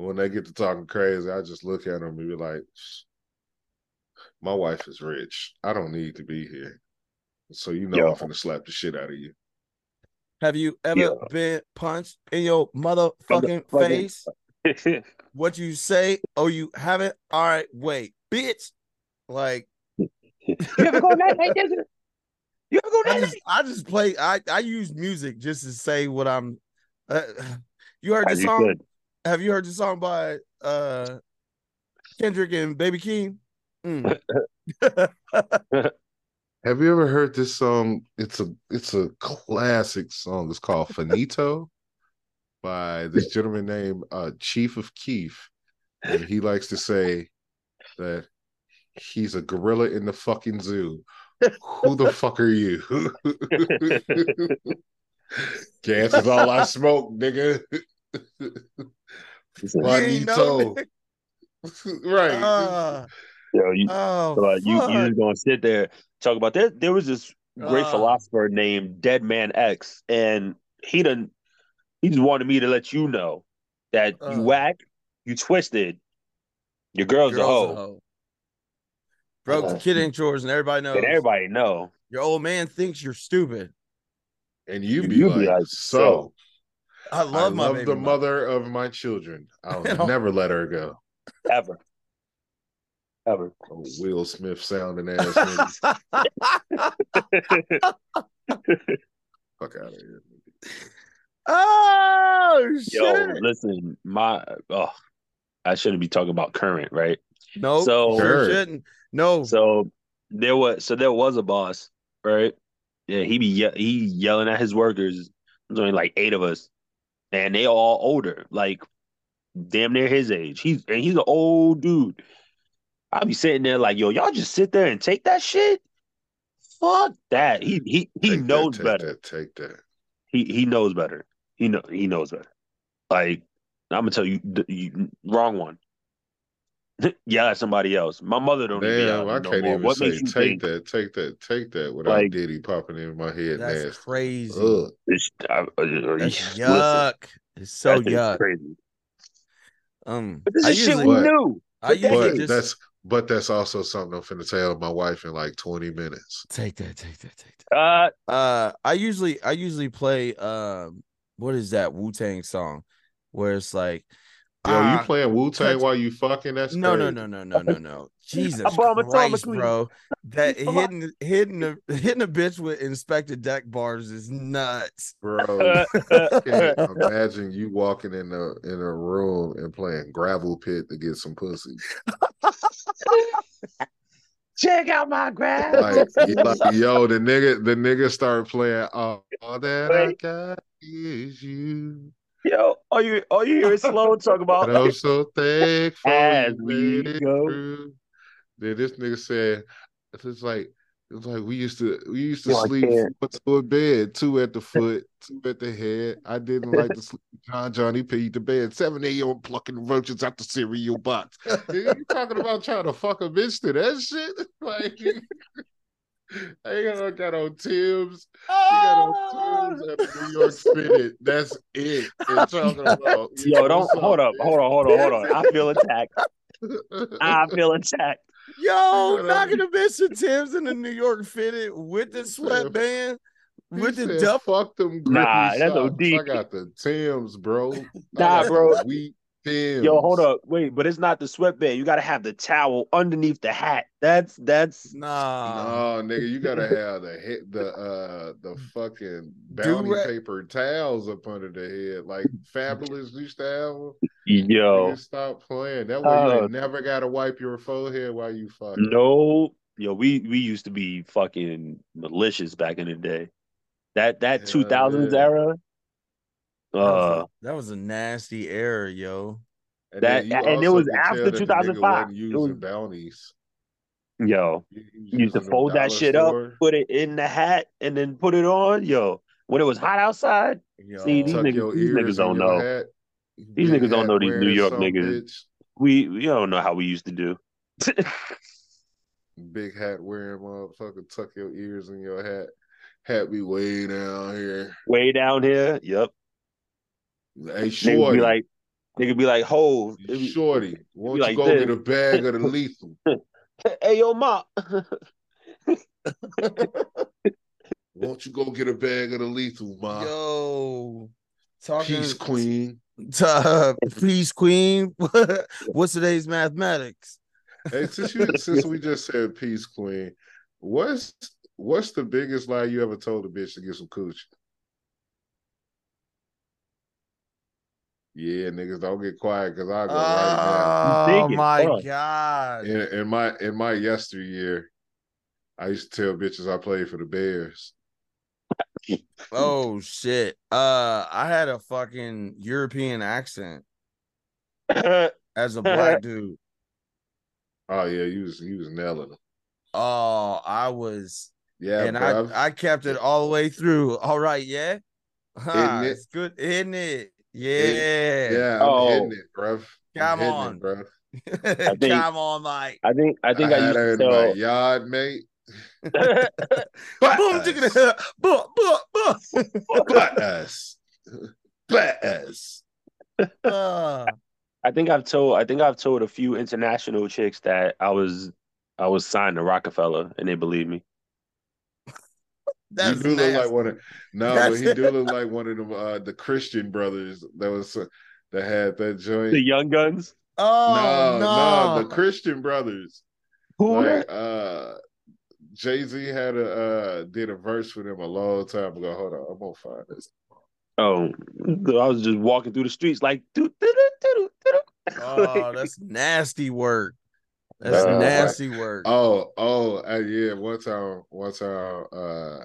When they get to talking crazy, I just look at them and be like, my wife is rich. I don't need to be here. So you know Yo. I'm going to slap the shit out of you. Have you ever Yo. Been punched in your motherfucking face? What you say? Oh, you haven't? All right, wait. Bitch. Like. You ever go night night? You ever go night night? I just play. I, I use music just to say what I'm. Uh, you heard the song? Good. Have you heard the song by uh, Kendrick and Baby Keem? Mm. Have you ever heard this song? It's a it's a classic song. It's called Finito by this gentleman named uh, Chief of Keef. And he likes to say that he's a gorilla in the fucking zoo. Who the fuck are you? Gas is all I smoke, nigga. Rodney told. Right. Uh, Yo, you, oh, so, uh, you, you just gonna sit there talk about there. There was this great uh, philosopher named Dead Man X, and he done he just wanted me to let you know that uh, you whack, you twisted, your girl's, girl's a hoe. Bro, uh, the kid ain't yours, and everybody knows. And everybody know. Your old man thinks you're stupid. And you be, you like, be like, so. I love I my love baby the mom. mother of my children. I'll never let her go. Ever. Ever. Oh, Will Smith sounding ass. Fuck out of here. Oh, shit. Yo, listen, my, oh, I shouldn't be talking about current, right? No, so sure shouldn't. No. So there was, so there was a boss, right? Yeah, he be ye- he yelling at his workers. There's only like eight of us, and they all older, like damn near his age. He's and he's an old dude. I'll be sitting there like, yo, y'all just sit there and take that shit. Fuck that. He he he take knows that, take better. That, take that. He he knows better. He know he knows better. Like I'm gonna tell you, you wrong one. Yeah, somebody else. My mother don't. Damn, I no can't more. even what say take think? that, take that, take that without like, Diddy popping in my head. That's nasty. Crazy. Ugh. It's, I, I, that's yuck. It's so that yuck. Crazy. Um, but this I is usually, shit we knew. I but just, that's but that's also something I'm finna tell my wife in like twenty minutes. Take that, take that, take that. Uh, uh, I usually I usually play um, what is that Wu-Tang song where it's like. Yo, uh, you playing Wu-Tang while you fucking? That's no, crazy. no, no, no, no, no, no. Jesus Christ, bro! That hitting, hitting, a, hitting a bitch with inspected deck bars is nuts, bro. Imagine you walking in a in a room and playing gravel pit to get some pussy. Check out my gravel. Like, like, yo, the nigga, the nigga started playing. All, all that Wait. I got is you. Yo, are you are you hearing Slow talk about? I'm so thankful. As we go. Then this nigga said, "It's like it's like we used to we used to Yo, sleep two in bed, two at the foot, two at the head. I didn't like to sleep. John Johnny paid the bed. seven a.m. plucking roaches out the cereal box. You talking about trying to fuck a bitch to that shit? Like." I ain't got on Timbs. Oh. You got on Timbs at New York City. That's it. Talking about. Yo, know, don't hold up. Hold on, hold on, hold on. I feel attacked. I feel attacked. Yo, knocking a bitch to Timbs in the New York Fitted with the sweatband. He with said, the duff. Fuck them grippy nah, that's socks. O D. I got the Timbs, bro. Nah, bro. We Timbs. Yo, hold up. Wait, but it's not the sweatband. You gotta have the towel underneath the hat. That's that's nah. No, nigga, you gotta have the hit the uh the fucking bounty Durag- paper towels up under the head, like Fabulous used to have. Yo, nigga, stop playing. That way uh, you never gotta wipe your forehead while you fucking. No, yo, we we used to be fucking malicious back in the day. That that two yeah, thousands era. That was, uh, a, that was a nasty error, yo. And that and it was after two thousand five. It was bounties. Yo, you used to fold that shit store. up, put it in the hat, and then put it on. Yo, when it was hot outside, yo, see these niggas, these niggas don't know. Hat, these niggas don't know these New York niggas. Bitch. We we don't know how we used to do. Big hat wearing motherfucker, tuck your ears in your hat. Hat be way down here. Way down here. Yep. Hey, shorty. Nigga be like, nigga be like, Hov. Shorty, won't you like go this. get a bag of the lethal? Hey, yo, Ma. Won't you go get a bag of the lethal, Ma? Yo. Talking, peace, queen. T- uh, peace, queen. What's today's mathematics? Hey, since, you, since we just said peace, queen, what's, what's the biggest lie you ever told a bitch to get some coochie? Yeah, niggas, don't get quiet because I go oh, right now. Oh my fuck. God! In, in my in my yesteryear, I used to tell bitches I played for the Bears. Oh shit! Uh, I had a fucking European accent as a black dude. Oh yeah, you was you was nailing them. Oh, I was. Yeah, and bro, I I kept it all the way through. All right, yeah, huh, it? it's good, isn't it? Yeah, yeah, I'm oh. hitting it, bruv. Come on, it, bruv. Think, Come on, Mike. I think I think I, I used to tell my yard mate. Boom, boom, boom, boom. Butt ass, butt ass. I think I've told I think I've told a few international chicks that I was I was signed to Rockefeller, and they believed me. That's you do nasty. Look like one of no, That's but he do look like one of them uh, the Christian brothers that was uh, that had that joint. The Young Guns. Oh no, no, no the Christian brothers. Who? Like, uh, Jay-Z had a uh, did a verse with him a long time ago. Hold on, I'm gonna find this. Oh, I was just walking through the streets like, doo, doo, doo, doo, doo, doo. Oh, that's nasty work. That's uh, nasty like, work. Oh, oh, uh, yeah. One time, one time, uh,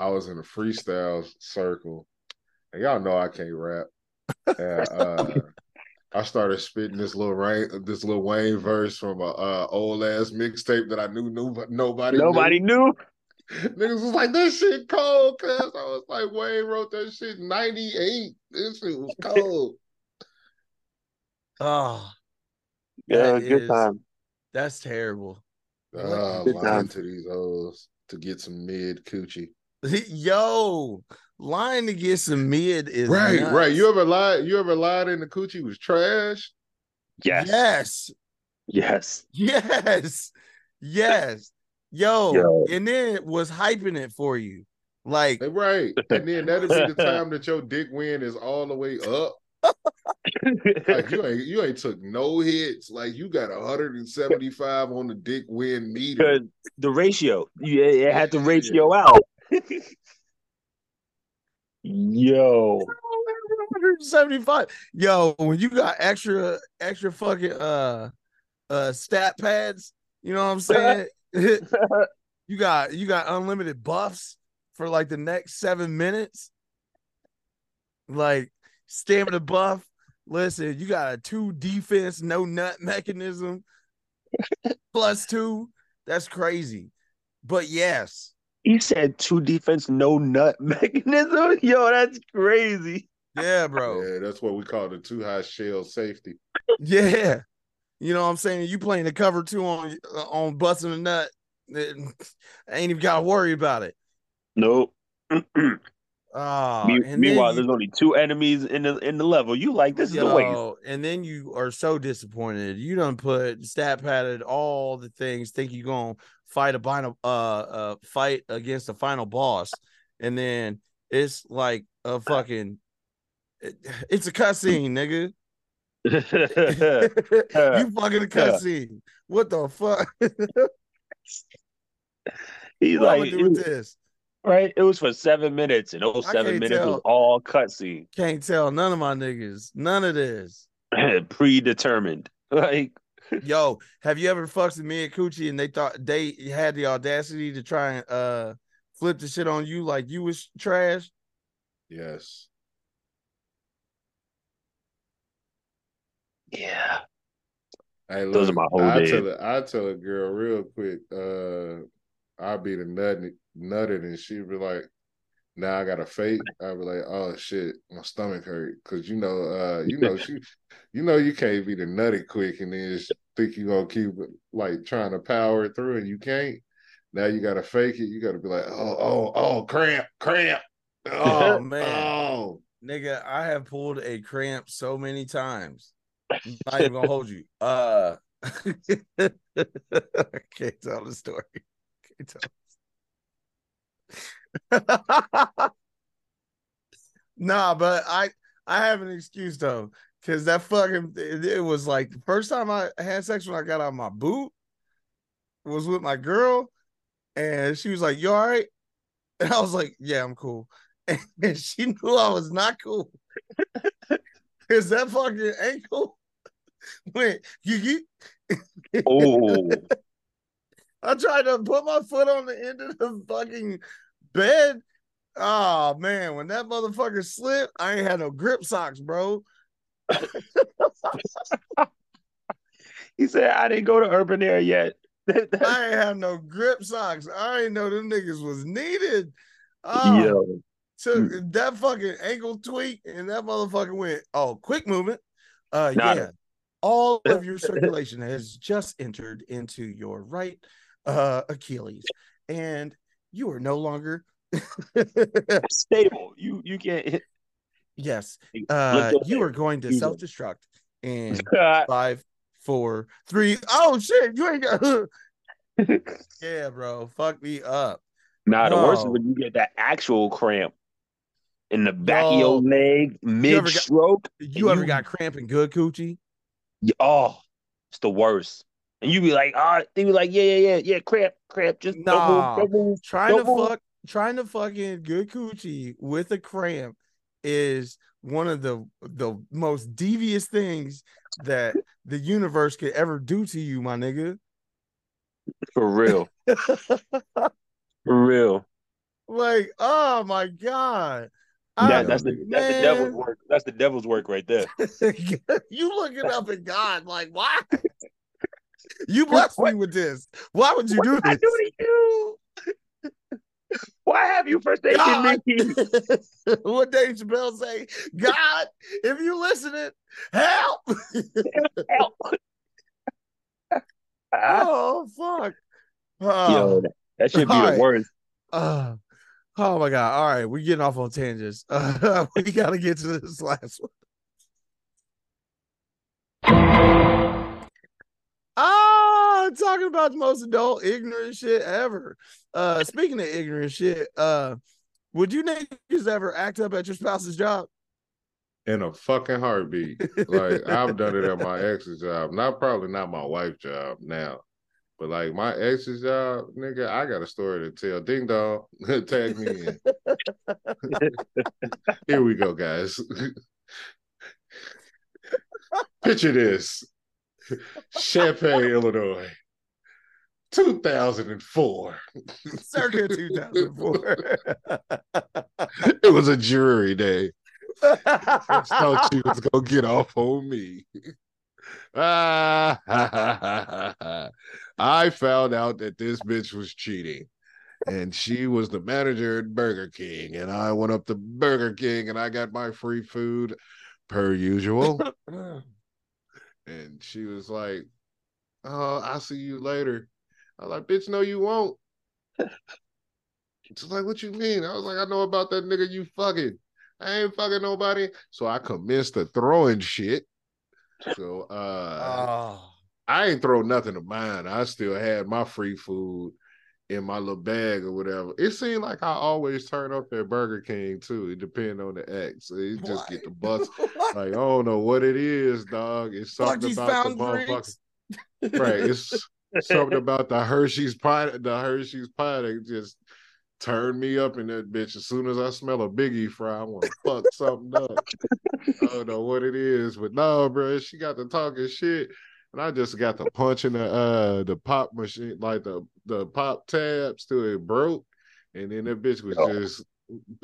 I was in a freestyle circle, and y'all know I can't rap. And, uh, I started spitting this little Rain, this little Wayne verse from a uh, old ass mixtape that I knew, knew nobody, nobody knew. knew. Niggas was like, this shit cold, cuz. I was like, Wayne wrote that shit in ninety-eight. This shit was cold. Oh. Yeah, good is, time. That's terrible. Uh, good lying time. To these hoes to get some mid coochie. Yo, lying to get some mid is right, nuts. Right. You ever lied? You ever lied and the coochie was trash? Yes. Yes. Yes. Yes. Yes. Yo, Yo, and then it was hyping it for you. Like right. And then that'll be the time that your dick wind is all the way up. Like you ain't you ain't took no hits. Like you got one hundred seventy-five on the dick wind meter. The, the ratio. You it had to ratio out. Yo. one hundred seventy-five. Yo, when you got extra extra fucking uh uh stat pads, you know what I'm saying? you got you got unlimited buffs for like the next seven minutes. Like stamina buff. Listen, you got a two defense, no nut mechanism. Plus two. That's crazy. But yes. He said two defense, no nut mechanism. Yo, that's crazy. Yeah, bro. Yeah, that's what we call the two high shell safety. Yeah. You know what I'm saying? You playing the cover two on on busting a nut. I ain't even got to worry about it. Nope. Oh, Me- meanwhile, you, there's only two enemies in the in the level. You like, this is yo, the way. And then you are so disappointed. You done put stat padded all the things. Think you gonna fight a final uh, uh fight against the final boss, and then it's like a fucking. It, it's a cutscene, nigga. You fucking a cutscene. What the fuck? He's what like, do with this? Right? It was for seven minutes, and those seven minutes tell. was all cutscene. Can't tell none of my niggas. None of this. Predetermined. Like, yo, have you ever fucked with me and Coochie, and they thought they had the audacity to try and uh flip the shit on you like you was trash? Yes. Yeah, hey, look, those are my whole I tell, a, I tell a girl real quick, uh, I'll be the nutted, nutted, and she'll be like, now nah, I got a fake. I'll be like, oh shit, my stomach hurt. Cause you know, uh, you know, she, you know, you can't be the nutted quick and then think you're gonna keep like trying to power through and you can't. Now you gotta fake it. You gotta be like, oh, oh, oh, cramp, cramp. Oh man, oh. Nigga, I have pulled a cramp so many times. I'm not even gonna hold you. Uh, I can't tell the story. Can't tell. The... nah, but I I have an excuse though, because that fucking it, it was like the first time I had sex when I got out of my boot was with my girl, and she was like, "You all right?" And I was like, "Yeah, I'm cool." And she knew I was not cool. Is that fucking ankle? Wait, you, you. Oh. I tried to put my foot on the end of the fucking bed. Oh, man. When that motherfucker slipped, I ain't had no grip socks, bro. He said, I didn't go to Urban Air yet. I ain't have no grip socks. I ain't know them niggas was needed. Oh. Yeah. So that fucking ankle tweak and that motherfucker went, oh, quick movement. Uh, nah. Yeah. All of your circulation has just entered into your right uh, Achilles. And you are no longer stable. You you can't hit. Yes. Uh, you are going to self-destruct in five, four, three. Oh, shit. You ain't got. Yeah, bro. Fuck me up. Nah, the no. worst is when you get that actual cramp in the back no. of your leg, mid-stroke. You ever, got, you ever you, got cramp in good coochie? Oh, it's the worst. And you be like, ah, oh, they be like, yeah, yeah, yeah, yeah, cramp, cramp. Just nah. double, double, trying double. to fuck, trying to fucking good coochie with a cramp is one of the the most devious things that the universe could ever do to you, my nigga. For real. For real. Like, oh my God. That, that's, the, that's the devil's work. That's the devil's work right there. You looking up at God like, why? You blessed what? me with this. Why would you what do did this? I do to you? Why have you forsaken me? What Dave Chappelle say? God, if you listening, help! Help! Oh fuck! Uh, Yo, that should be the right. worst. Uh, oh my God! All right, we're getting off on tangents. Uh, we gotta get to this last one. Ah, talking about the most adult ignorant shit ever. Uh, speaking of ignorant shit, uh, would you niggas ever act up at your spouse's job? In a fucking heartbeat. Like, I've done it at my ex's job. Not probably not my wife's job now, but like my ex's job, nigga, I got a story to tell. Ding dong, tag me in. Here we go, guys. Picture this. Champaign, Illinois, two thousand four. Circa two thousand four. It was a jury day. I thought she was going to get off on me. Ah, I found out that this bitch was cheating. And she was the manager at Burger King. And I went up to Burger King and I got my free food per usual. And she was like, oh, I'll see you later. I was like, bitch, no, you won't. She's like, what you mean? I was like, I know about that nigga you fucking. I ain't fucking nobody. So I commenced to throwing shit. So uh, oh. I ain't throw nothing of mine. I still had my free food in my little bag or whatever. It seemed like I always turn up at Burger King too. It depends on the act. So you just what? get the bus. Like, I don't know what it is, dog. It's something Bucky's about the motherfucker. Right. It's something about the Hershey's pie. The Hershey's pie that just turned me up in that bitch. As soon as I smell a Biggie fry, I want to fuck something up. I don't know what it is, but no, bro. She got the talking shit. And I just got the punch in the uh the pop machine, like the, the pop tabs till it broke. And then that bitch was oh. just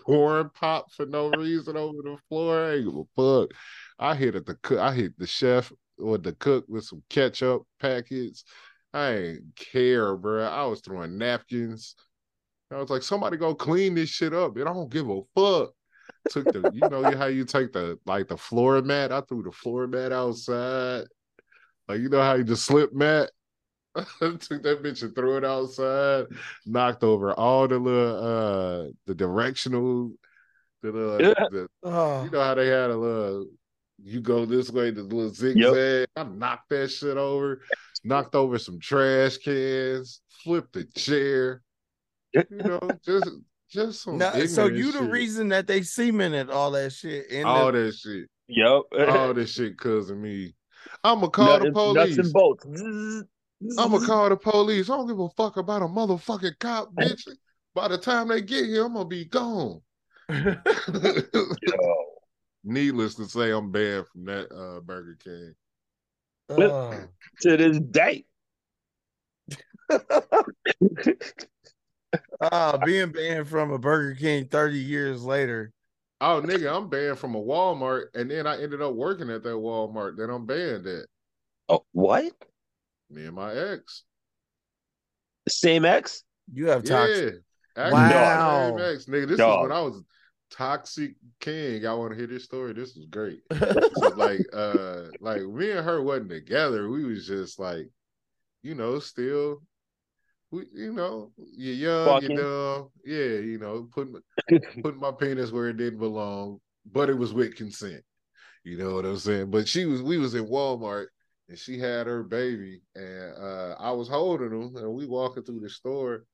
pouring pop for no reason over the floor. I ain't give a fuck. I hit at the cook, I hit the chef or the cook with some ketchup packets. I ain't care, bro. I was throwing napkins. I was like, somebody go clean this shit up. And I don't give a fuck. Took the, you know how you take the like the floor mat. I threw the floor mat outside. Like, you know how you just slip mat? Took that bitch and threw it outside. Knocked over all the little, uh, the directional, the little, yeah. the, oh. you know how they had a little, you go this way, the little zigzag. Yep. I knocked that shit over. Knocked over some trash cans. Flipped a chair. You know, just, just some now, So you shit. the reason that they cemented all that shit. In all the... that shit. Yep. All that shit cause of me. I'm gonna call no, the police. Nuts and bolts. I'm gonna call the police. I don't give a fuck about a motherfucking cop, bitch. By the time they get here, I'm gonna be gone. Needless to say, I'm banned from that uh, Burger King. Uh. To this day. uh, being banned from a Burger King thirty years later. Oh, nigga, I'm banned from a Walmart, and then I ended up working at that Walmart that I'm banned at. Oh, what? Me and my ex. Same ex? You have toxic. Yeah. Wow. Same ex. Nigga, this Dog. is when I was toxic king. I want to hear this story. This was great. So like, uh, like, me and her wasn't together. We was just like, you know, still... We, you know, you're young, Walking. you're dumb. Yeah, you know, putting putting my penis where it didn't belong, but it was with consent. You know what I'm saying? But she was, we was in Walmart, and she had her baby, and uh, I was holding him, and we walking through the store,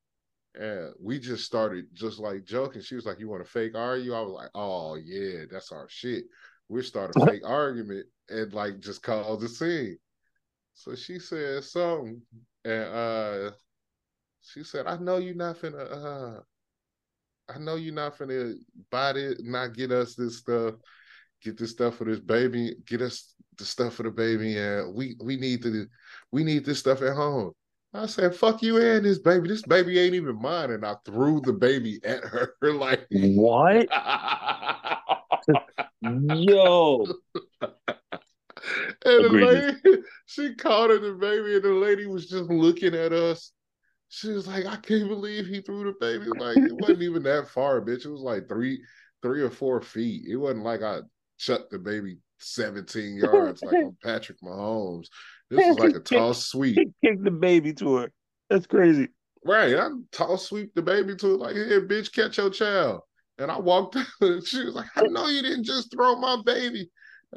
and we just started just like joking. She was like, "You want to fake argue?" I was like, "Oh yeah, that's our shit." We started a fake argument and like just caused a scene. So she said something, and uh, she said, "I know you're not finna, uh, I know you're not finna buy this, not get us this stuff, get this stuff for this baby, get us the stuff for the baby, and we we need to, we need this stuff at home." I said, "Fuck you and this baby. This baby ain't even mine," and I threw the baby at her. Like what? Yo. And the lady, she called her the baby, and the lady was just looking at us. She was like, "I can't believe he threw the baby." Like, it wasn't even that far, bitch. It was like three, three or four feet. It wasn't like I chucked the baby seventeen yards like I'm Patrick Mahomes. This is like a toss sweep. He kicked the baby to her. That's crazy. Right. I toss sweep the baby to her, like, "Here, bitch, catch your child." And I walked out, and she was like, "I know you didn't just throw my baby."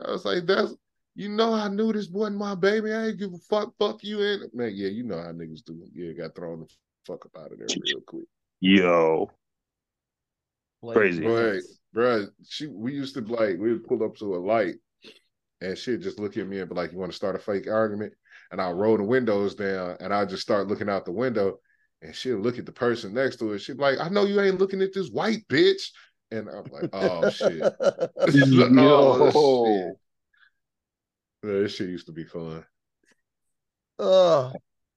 I was like, "That's, you know, I knew this wasn't my baby. I ain't give a fuck. Fuck you." And man, yeah, you know how niggas do. Yeah, got thrown the fuck up out of there real quick. Yo. Crazy. Right, bro. She, we used to like, we would pull up to a light, and she'd just look at me and be like, "You want to start a fake argument?" And I'll roll the windows down, and I'll just start looking out the window, and she'll look at the person next to her. She'd be like, "I know you ain't looking at this white bitch." And I'm like, "Oh shit." Oh shit. Man, this shit used to be fun. Uh,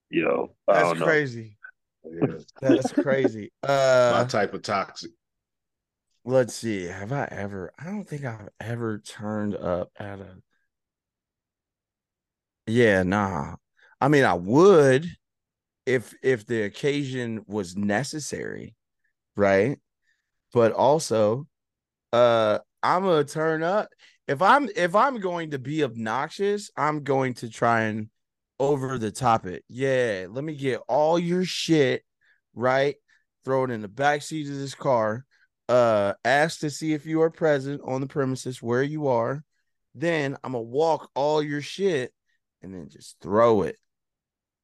Yo, I that's, don't know. Crazy. Yeah. That's crazy. That's uh, crazy. My type of toxic. Let's see. Have I ever? I don't think I've ever turned up at a. Yeah, nah. I mean, I would if if the occasion was necessary, right? But also, uh, I'm gonna turn up. If I'm if I'm going to be obnoxious, I'm going to try and over the top it. Yeah, let me get all your shit, right? Throw it in the backseat of this car. Uh, ask to see if you are present on the premises where you are. Then I'm gonna walk all your shit and then just throw it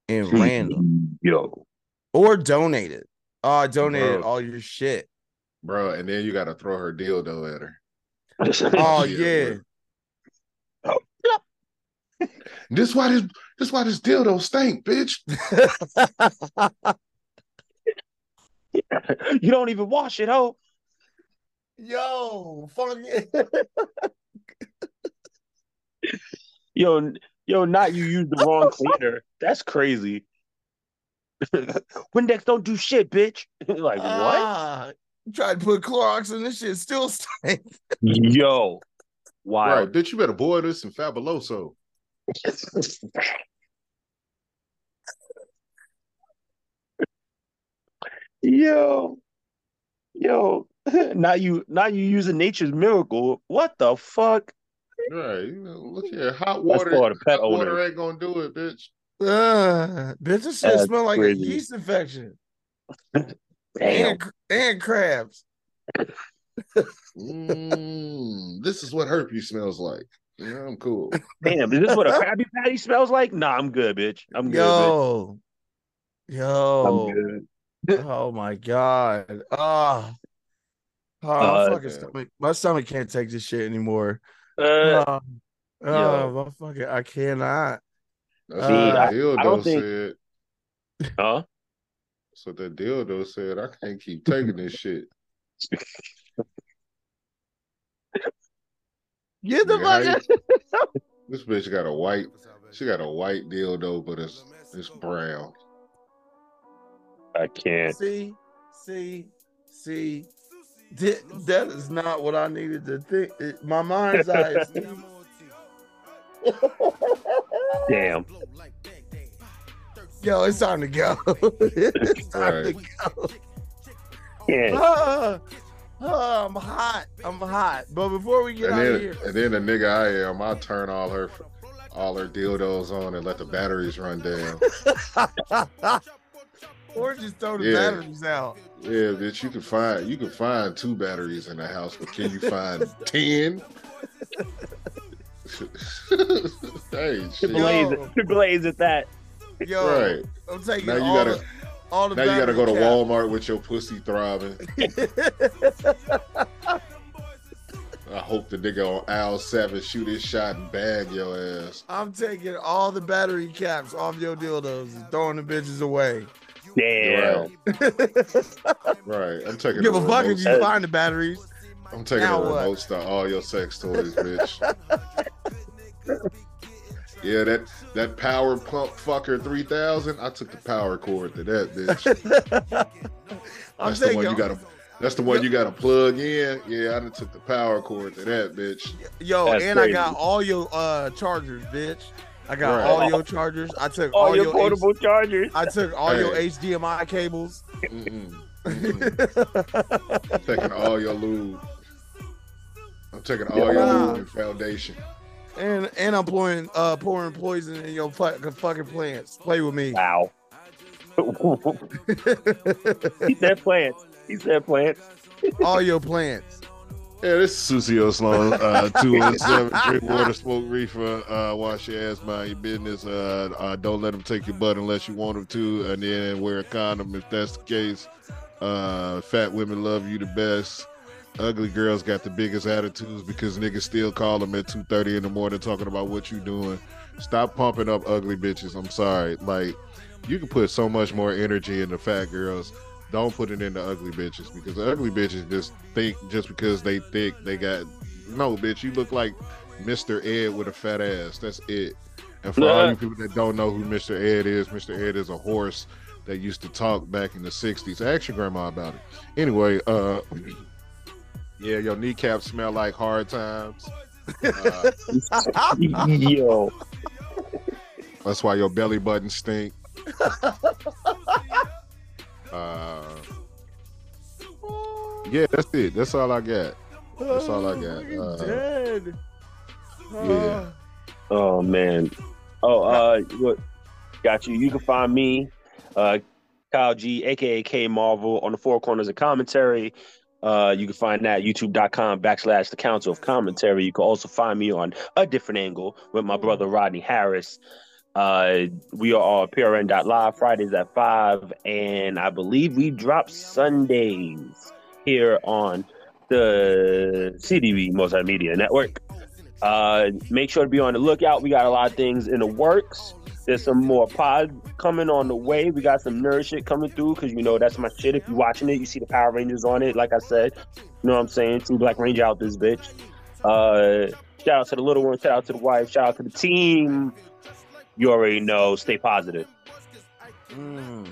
in random. Yo, or donate it. Oh, I donated all your shit, bro. And then you gotta throw her dildo at her. Oh yeah. Oh. This why this this why this dildo stink, bitch. You don't even wash it, ho. Yo, fuck it. yo, yo, not you used the wrong cleaner. That's crazy. Windex don't do shit, bitch. Like uh... what? Tried to put Clorox in this shit, still stinks. Yo, wow! Right, bitch, you better boil this in Fabuloso. yo, yo, now you, now you using nature's miracle. What the fuck? Right, you know, look here, hot water. Hot owner. Water ain't gonna do it, bitch. Uh, bitch, this shit That's smell like crazy. A yeast infection. And, and crabs. mm, this is what herpes smells like. Yeah, I'm cool. Damn, is this what a Krabby Patty smells like? Nah, I'm good, bitch. I'm good. Yo, bitch. yo. I'm good. Oh my god. Oh, oh uh, my fucking stomach. My stomach can't take this shit anymore. Uh, oh, oh my fucking, I cannot. That's uh, I, I don't think. Said. Huh. So that dildo said, "I can't keep taking this shit." Get the fuck. This bitch got a white. She got a white dildo, but it's it's brown. I can't. See, see, see. Th- that is not what I needed to think. It, my mind's eye is. Damn. Yo, it's time to go. It's time right. to go. Yeah. Oh, oh, I'm hot. I'm hot. But before we get and out then, of here, and then the nigga I am, I turn all her, all her dildos on and let the batteries run down. Or just throw the yeah. batteries out. Yeah, bitch. You can find you can find two batteries in the house, but can you find ten? Hey, Triple A's, Triple A's at that. Yo, right. I'm taking now you all gotta, the, all the now you gotta go to cap. Walmart with your pussy throbbing. I hope the nigga on aisle seven shoot his shot and bag your ass. I'm taking all the battery caps off your dildos and throwing the bitches away. Damn. Right. Right. I'm taking. Give a fuck if you hey. find the batteries. I'm taking now the remotes what? to all your sex toys, bitch. Yeah, that that power pump fucker three thousand. I took the power cord to that bitch. I'm that's taking the one you gotta. That's the one you gotta plug in. Yeah, I done took the power cord to that bitch. Yo, that's and crazy. I got all your uh chargers, bitch. I got right. all your chargers. I took all, all your portable H- chargers. I took all hey. your H D M I cables. Mm-mm. Mm-mm. I'm taking all your lube. I'm taking all yeah. your lube and foundation. And and I'm pouring uh pouring poison in your fucking fucking plants. Play with me. Wow. He said plants. He said plants. All your plants. Yeah, this is Sucio Sloan, uh, two one seven, drink water, smoke reefer, uh, wash your ass, mind your business, uh, uh, don't let them take your butt unless you want them to, and then wear a condom if that's the case. Uh, fat women love you the best. Ugly girls got the biggest attitudes because niggas still call them at two thirty in the morning talking about what you doing. Stop pumping up ugly bitches, I'm sorry. Like, you can put so much more energy into fat girls. Don't put it into ugly bitches because ugly bitches just think just because they think they got no bitch. You look like Mister Ed with a fat ass. That's it. And for yeah. all you people that don't know who Mister Ed is, Mister Ed is a horse that used to talk back in the sixties. Ask your grandma about it. Anyway, uh, yeah, your kneecaps smell like hard times. Uh, Yo, that's why your belly button stink. Uh, yeah, that's it. That's all I got. That's all I got. Uh, dead. Uh, yeah. Oh man. Oh, uh, what? Got you. You can find me, uh, Kyle G, aka K-Marvel, on the Four Corners of Commentary. Uh, you can find that at youtube.com backslash the Council of Commentary. You can also find me on A Different Angle with my brother Rodney Harris. Uh, we are all P R N dot live Fridays at five, and I believe we drop Sundays here on the C D B Multimedia Network. Uh, make sure to be on the lookout. We got a lot of things in the works. There's some more pod coming on the way. We got some nerd shit coming through because, you know, that's my shit. If you're watching it, you see the Power Rangers on it. Like I said, you know what I'm saying? True Black Ranger out this bitch. Uh, shout out to the little one. Shout out to the wife. Shout out to the team. You already know. Stay positive. Mm.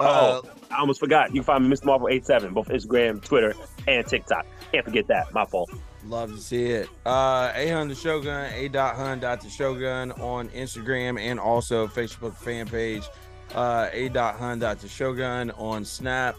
Uh, oh, I almost forgot. You can find me, Mister Marvel eighty-seven, both Instagram, Twitter, and TikTok. Can't forget that. My fault. Love to see it. Uh, a hun the shogun, a dot hun dot the shogun on Instagram and also Facebook fan page. Uh, a dot hun dot the shogun on Snap.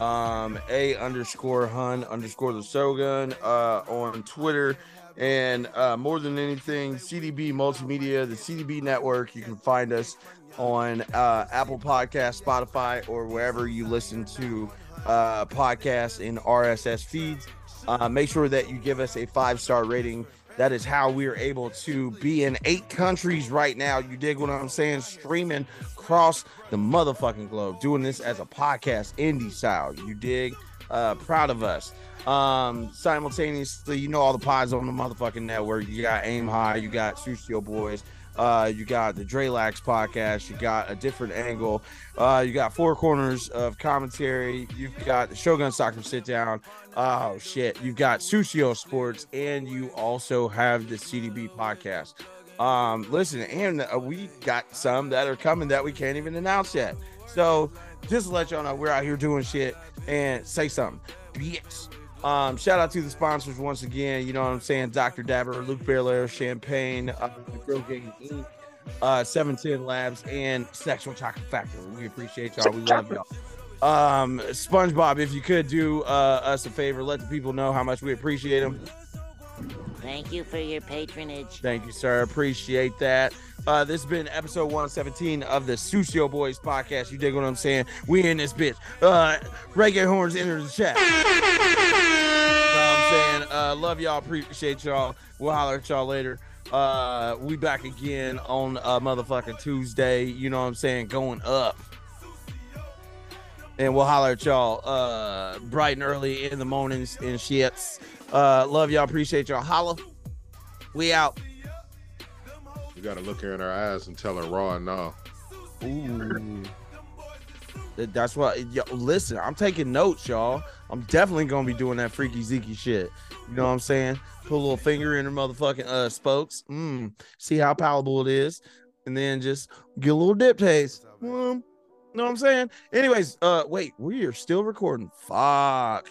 Um, a underscore hun underscore the shogun uh, on Twitter. And uh, more than anything, C D B Multimedia, the C D B Network. You can find us on uh, Apple Podcasts, Spotify, or wherever you listen to uh, podcasts in R S S feeds. Uh, make sure that you give us a five-star rating. That is how we are able to be in eight countries right now. You dig what I'm saying? Streaming across the motherfucking globe. Doing this as a podcast, indie style. You dig? Uh, proud of us. Um, simultaneously, you know all the pods on the motherfucking network. You got Aim High, you got Sucio Boyz, uh, you got the Draylax podcast, you got A Different Angle, uh, you got Four Corners of Commentary, you've got the Shogun Soccer Sit-Down, oh shit, you've got Sucio Sports, and you also have the C D B podcast. Um, listen, and uh, we got some that are coming that we can't even announce yet. So just to let y'all know, we're out here doing shit and say something. Yes. Um, shout out to the sponsors once again. You know what I'm saying? Doctor Dabber, Luke Berlaire Champagne, uh, Grow Gang Incorporated, uh, seven ten Labs, and Sexual Chocolate Factory. We appreciate y'all. We love y'all. Um, SpongeBob, if you could do uh, us a favor, let the people know how much we appreciate them. Thank you for your patronage. Thank you, sir. Appreciate that. Uh, this has been episode one seventeen of the Sucio Boyz podcast. You dig what I'm saying? We in this bitch. Uh, reggae horns enter the chat. You know what I'm saying? Uh, love y'all. Appreciate y'all. We'll holler at y'all later. Uh, we back again on a motherfucking Tuesday. You know what I'm saying? Going up. And we'll holler at y'all uh, bright and early in the mornings and shits. Uh, love y'all. Appreciate y'all. Holla. We out. You got to look her in her eyes and tell her raw and all. Ooh. That's what. Yo, listen, I'm taking notes, y'all. I'm definitely going to be doing that freaky zeeky shit. You know what I'm saying? Put a little finger in her motherfucking uh, spokes. Mm, see how palatable it is. And then just get a little dip taste. Mm. Know what I'm saying? Anyways, uh wait, we are still recording. Fuck.